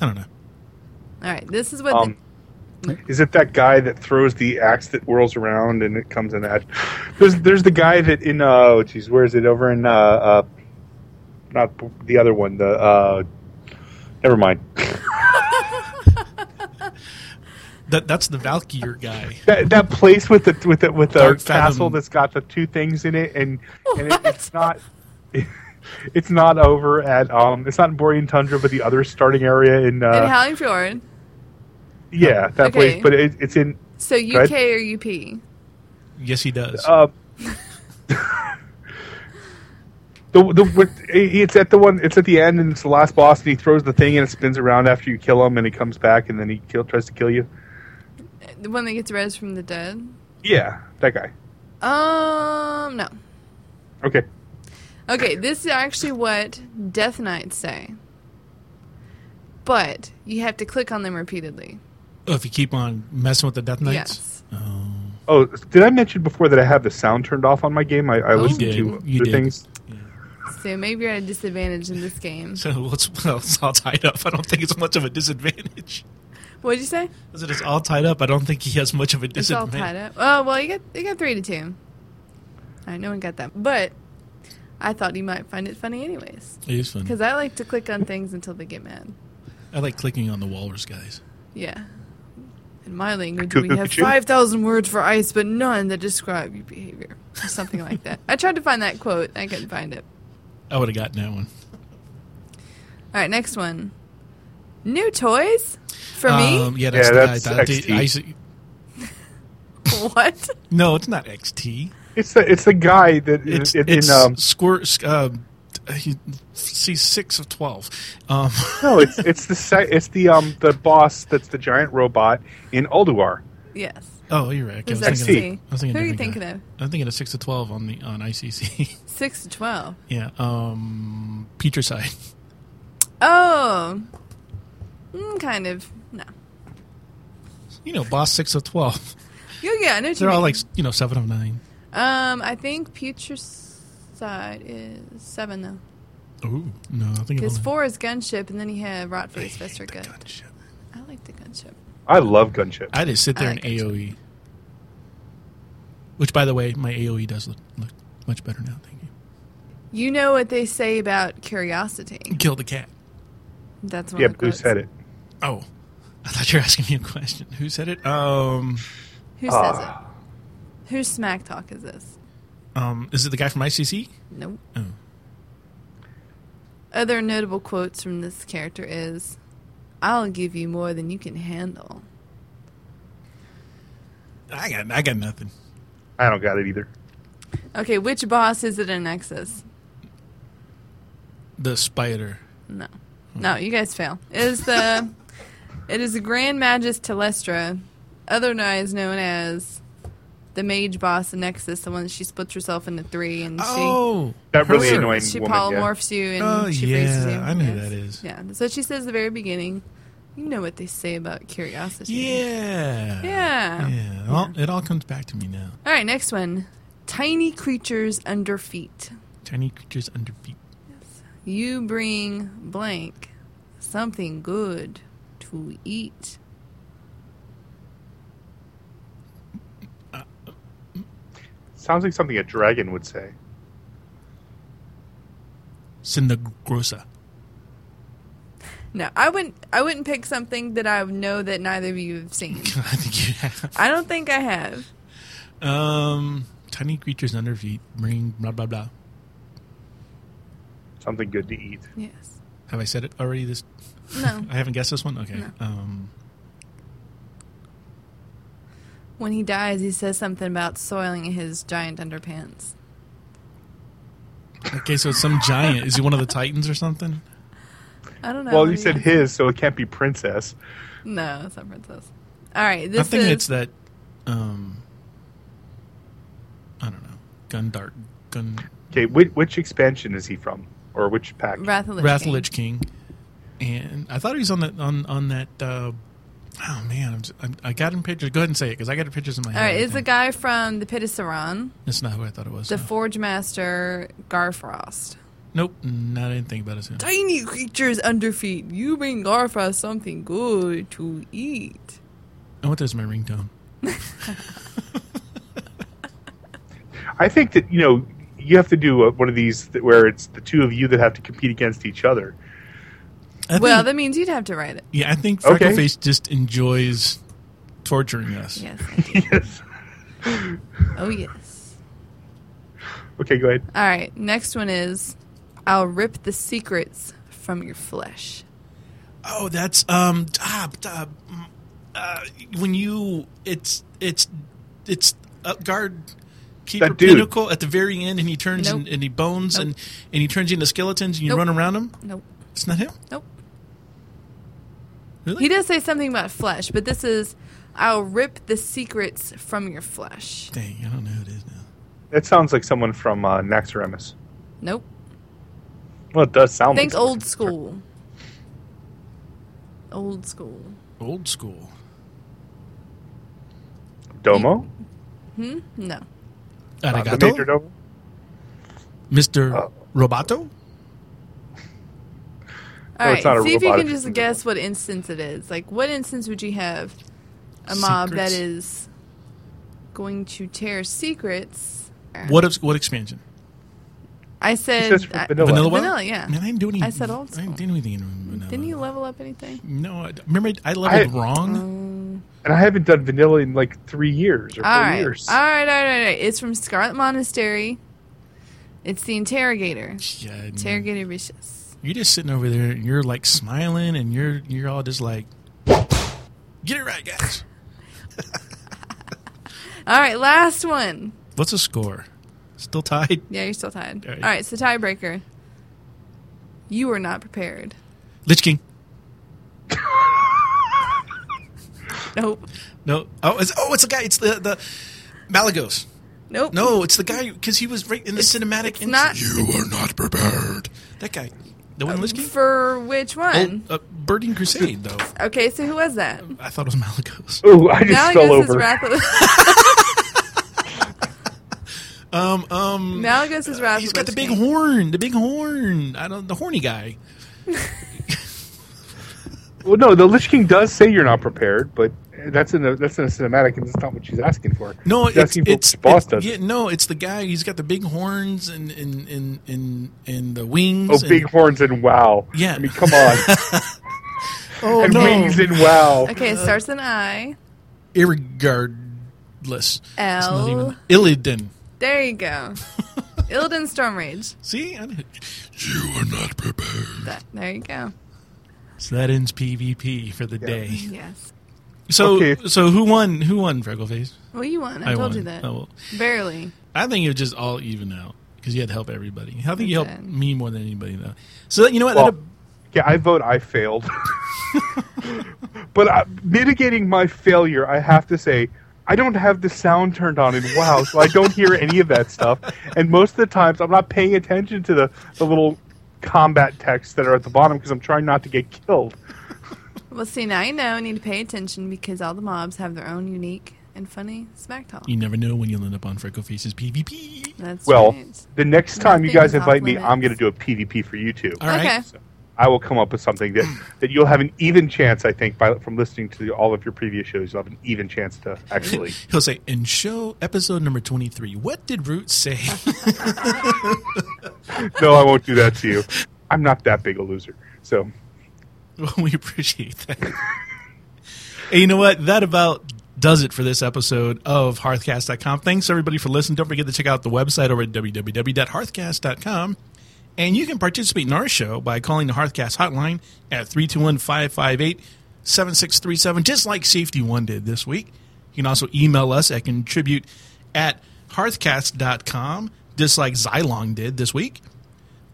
I don't know. All right, this is what... Um, the... Is it that guy that throws the axe that whirls around and it comes in that? There's there's the guy that in... Uh, oh, geez, where is it? Over in... Uh, uh, not the other one. The uh, Never mind. That that's the Valkyr guy. That that place with the with the with the castle that's got the two things in it, and, and it, it's not it, it's not over at um it's not in Borean Tundra, but the other starting area in uh, in Hallingfjord. Yeah, that okay. place, but it, it's in. So U K or U P? Yes, he does. Uh, The, the, with, it's at the one. It's at the end, and it's the last boss, and he throws the thing, and it spins around after you kill him, and he comes back, and then he kill, tries to kill you. The one that gets raised from the dead? Yeah, that guy. Um, no. Okay. Okay, this is actually what Death Knights say. But you have to click on them repeatedly. Oh, if you keep on messing with the Death Knights? Yes. Oh. Oh, did I mention before that I have the sound turned off on my game? I, I oh, listened to other you things. Yeah. So maybe you're at a disadvantage in this game. So it's, well, it's all tied up. I don't think it's much of a disadvantage. What did you say? I said it's all tied up. I don't think he has much of a disadvantage. It's all tied up. Oh, well, you got, you got three to two. All right, no one got that. But I thought you might find it funny anyways. It is funny. Because I like to click on things until they get mad. I like clicking on the walrus guys. Yeah. In my language, we have five thousand words for ice, but none that describe your behavior. Or something like that. I tried to find that quote. I couldn't find it. I would have gotten that one. All right, next one. New toys? For um, me? Yeah, that's, yeah, that's I, I, X T. I, I, what? No, it's not X T. It's the, it's the guy that... It's, in, it's in, um, Squirt... Uh, he sees six of twelve. Um. No, it's it's the se- it's the um the boss that's the giant robot in Alduar. Yes. Oh, you're right. I was, thinking of, I was thinking. Who are you thinking guy. of? I'm thinking of six of twelve on the on I C C. Six to twelve. Yeah. Um. Petricide. Oh. Mm, kind of. No. You know, boss six of twelve. Yeah, yeah. I know. What They're you all mean. Like you know seven of nine. Um, I think Petricide. Side is seven though. Ooh, no, I think because four is gunship, and then you have Rotface Fester Gut. Gunship. I like the gunship. I love gunship. I just sit there like in gunship. A O E, which, by the way, my A O E does look, look much better now. Thank you. You know what they say about curiosity. Kill the cat. That's one yeah, of the Yeah, but quotes. Who said it? Oh. I thought you were asking me a question. Who said it? Um, Who uh, says it? Whose smack talk is this? Um, is it the guy from I C C? Nope. Oh. Other notable quotes from this character is, I'll give you more than you can handle. I got I got nothing. I don't got it either. Okay, which boss is it in Nexus? The spider. No. Hmm. No, you guys fail. It is the... It is the Grand Magus Telestra, otherwise known as the mage boss in Nexus, the one that she splits herself into three, and oh, she that really she, annoying she woman, polymorphs yeah. you and oh, she yeah, freezes you. I know yes. who that is. Yeah, so she says at the very beginning, you know what they say about curiosity. Yeah, yeah, yeah. All, yeah. It all comes back to me now. All right, next one: tiny creatures under feet. Tiny creatures under feet. Yes. You bring blank something good. Who eat? Uh, Sounds like something a dragon would say. Cindergrosa. No, I wouldn't. I wouldn't pick something that I know that neither of you have seen. I think you have. I don't think I have. Um, tiny creatures under feet bring blah blah blah. Something good to eat. Yes. Have I said it already? This. No. I haven't guessed this one? Okay. No. Um, when he dies, he says something about soiling his giant underpants. Okay, so it's some giant. Is he one of the Titans or something? I don't know. Well, you said his, so it can't be Princess. No, it's not Princess. All right. This I think is... it's that, um, I don't know, Gun Dart. Gun. Okay, which, which expansion is he from? Or which pack? Wrath of Lich King. Wrath of Lich King. And I thought he was on that. On, on that. Uh, oh man, I'm just, I'm, I got him pictures. Go ahead and say it because I got the pictures in my head. All right, is the guy from the Pit of Saran? That's not who I thought it was. The no. Forge Master Garfrost. Nope, not anything about his name. Tiny creatures under feet. You bring Garfrost something good to eat. I want that as my ringtone. I think that you know you have to do a, one of these th- where it's the two of you that have to compete against each other. Think, well, that means you'd have to write it. Yeah, I think Freckleface okay. just enjoys torturing us. Yes, I do. Yes. Oh, yes. Okay, go ahead. All right, next one is, I'll rip the secrets from your flesh. Oh, that's, um, ah, ah, uh, when you, it's, it's, it's Upguard Keeper Pinnacle at the very end, and he turns nope. and, and he bones, nope. and, and he turns you into skeletons, and you nope. run around him? Nope. It's not him? Nope. Really? He does say something about flesh, but this is, I'll rip the secrets from your flesh. Dang, I don't know who it is now. That sounds like someone from uh, Naxxramas. Nope. Well, it does sound Think like Think old school. Old school. Old school. Domo? Hmm? No. Arigato? Mister Uh, Roboto? All right, no, see if you can just guess what instance it is. Like, what instance would you have a mob secrets. that is going to tear secrets? What what expansion? I said I, vanilla. vanilla. Vanilla, yeah. Man, I didn't do anything. I said old school. I didn't do anything in vanilla. Didn't you level up anything? No, I, remember I leveled I, wrong. Um, and I haven't done vanilla in like three years or all four right. years. All right, all right, all right. It's from Scarlet Monastery. It's the Interrogator. Yeah, Interrogator Vicious. You're just sitting over there, and you're, like, smiling, and you're you're all just like, get it right, guys. All right, last one. What's the score? Still tied? Yeah, you're still tied. All right, all right so tiebreaker. You were not prepared. Lich King. Nope. No. Oh, it's, oh, it's the guy. It's the, the Malagos. Nope. No, it's the guy, because he was right in the it's, cinematic. It's not, you were not prepared. That guy. The one um, Lich King? For which one? Oh, uh, Burning Crusade, though. Okay, so who was that? I thought it was Malagos. Oh, I just Malagos fell over. Is Wrath of- um, um, Malagos is Wrath uh, He's got the big King. horn. The big horn. I don't. The horny guy. Well, no, the Lich King does say you're not prepared, but that's in the that's in a cinematic, and that's not what she's asking for. No, she's it's, it's for boss does. Yeah, no, it's the guy. He's got the big horns and and and and, and the wings. Oh, and, big horns and wow! Yeah, I mean, come on. oh and no. Wings and wow. Okay, it starts an I. Irregardless. L. Even, Illidan. There you go. Illidan Storm Rage. See, I you are not prepared. That, there you go. So that ends PvP for the yeah. day. Yes. So, okay. so who won? Who won, Freckleface? Well, you won. I, I told won. you that. Oh, well. Barely. I think it was just all even out because you had to help everybody. I think it you did. helped me more than anybody, though. So that, you know what? Well, a... Yeah, I vote I failed. But uh, mitigating my failure, I have to say, I don't have the sound turned on in WoW, so I don't hear any of that stuff. And most of the times, I'm not paying attention to the, the little combat texts that are at the bottom because I'm trying not to get killed. Well, see, now you know, you need to pay attention because all the mobs have their own unique and funny smack talk. You never know when you'll end up on Freckleface's PvP. That's well, right. The next time Nothing you guys invite me, I'm going to do a PvP for you two. All right. Okay. So I will come up with something that, that you'll have an even chance, I think, by from listening to all of your previous shows. You'll have an even chance to actually... He'll say, in show episode number twenty-three, what did Root say? No, I won't do that to you. I'm not that big a loser, so... Well, we appreciate that. And you know what? That about does it for this episode of Hearthcast dot com. Thanks, everybody, for listening. Don't forget to check out the website over at w w w dot hearthcast dot com. And you can participate in our show by calling the Hearthcast hotline at three two one, five five eight, seven six three seven, just like Safety One did this week. You can also email us at contribute at hearthcast dot com, just like Zylong did this week.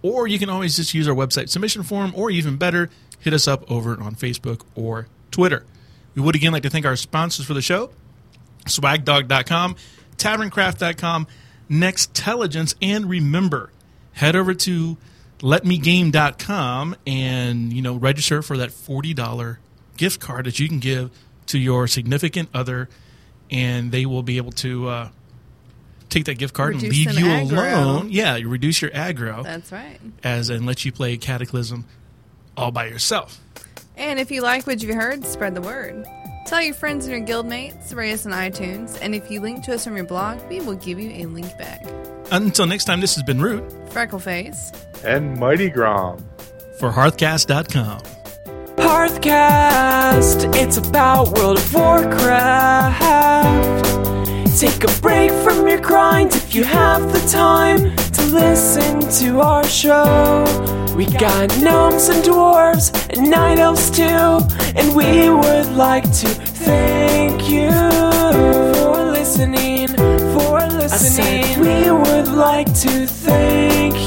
Or you can always just use our website submission form, or even better, hit us up over on Facebook or Twitter. We would again like to thank our sponsors for the show, swag dog dot com, tavern craft dot com, Next Intelligence, and remember, head over to let me game dot com and, you know, register for that forty dollars gift card that you can give to your significant other, and they will be able to uh, take that gift card reduce and leave you aggro. alone. Yeah, you reduce your aggro. That's right. As and let you play Cataclysm all by yourself. And if you like what you heard, spread the word. Tell your friends and your guildmates, rate us on iTunes, and if you link to us from your blog, we will give you a link back. Until next time, this has been Root, Freckleface, and Mighty Grom for Hearthcast dot com. Hearthcast, it's about World of Warcraft. Take a break from your grind if you have the time to listen to our show. We got gnomes and dwarves and night elves too, and we would like to thank you for listening, for listening. I said we would like to thank you.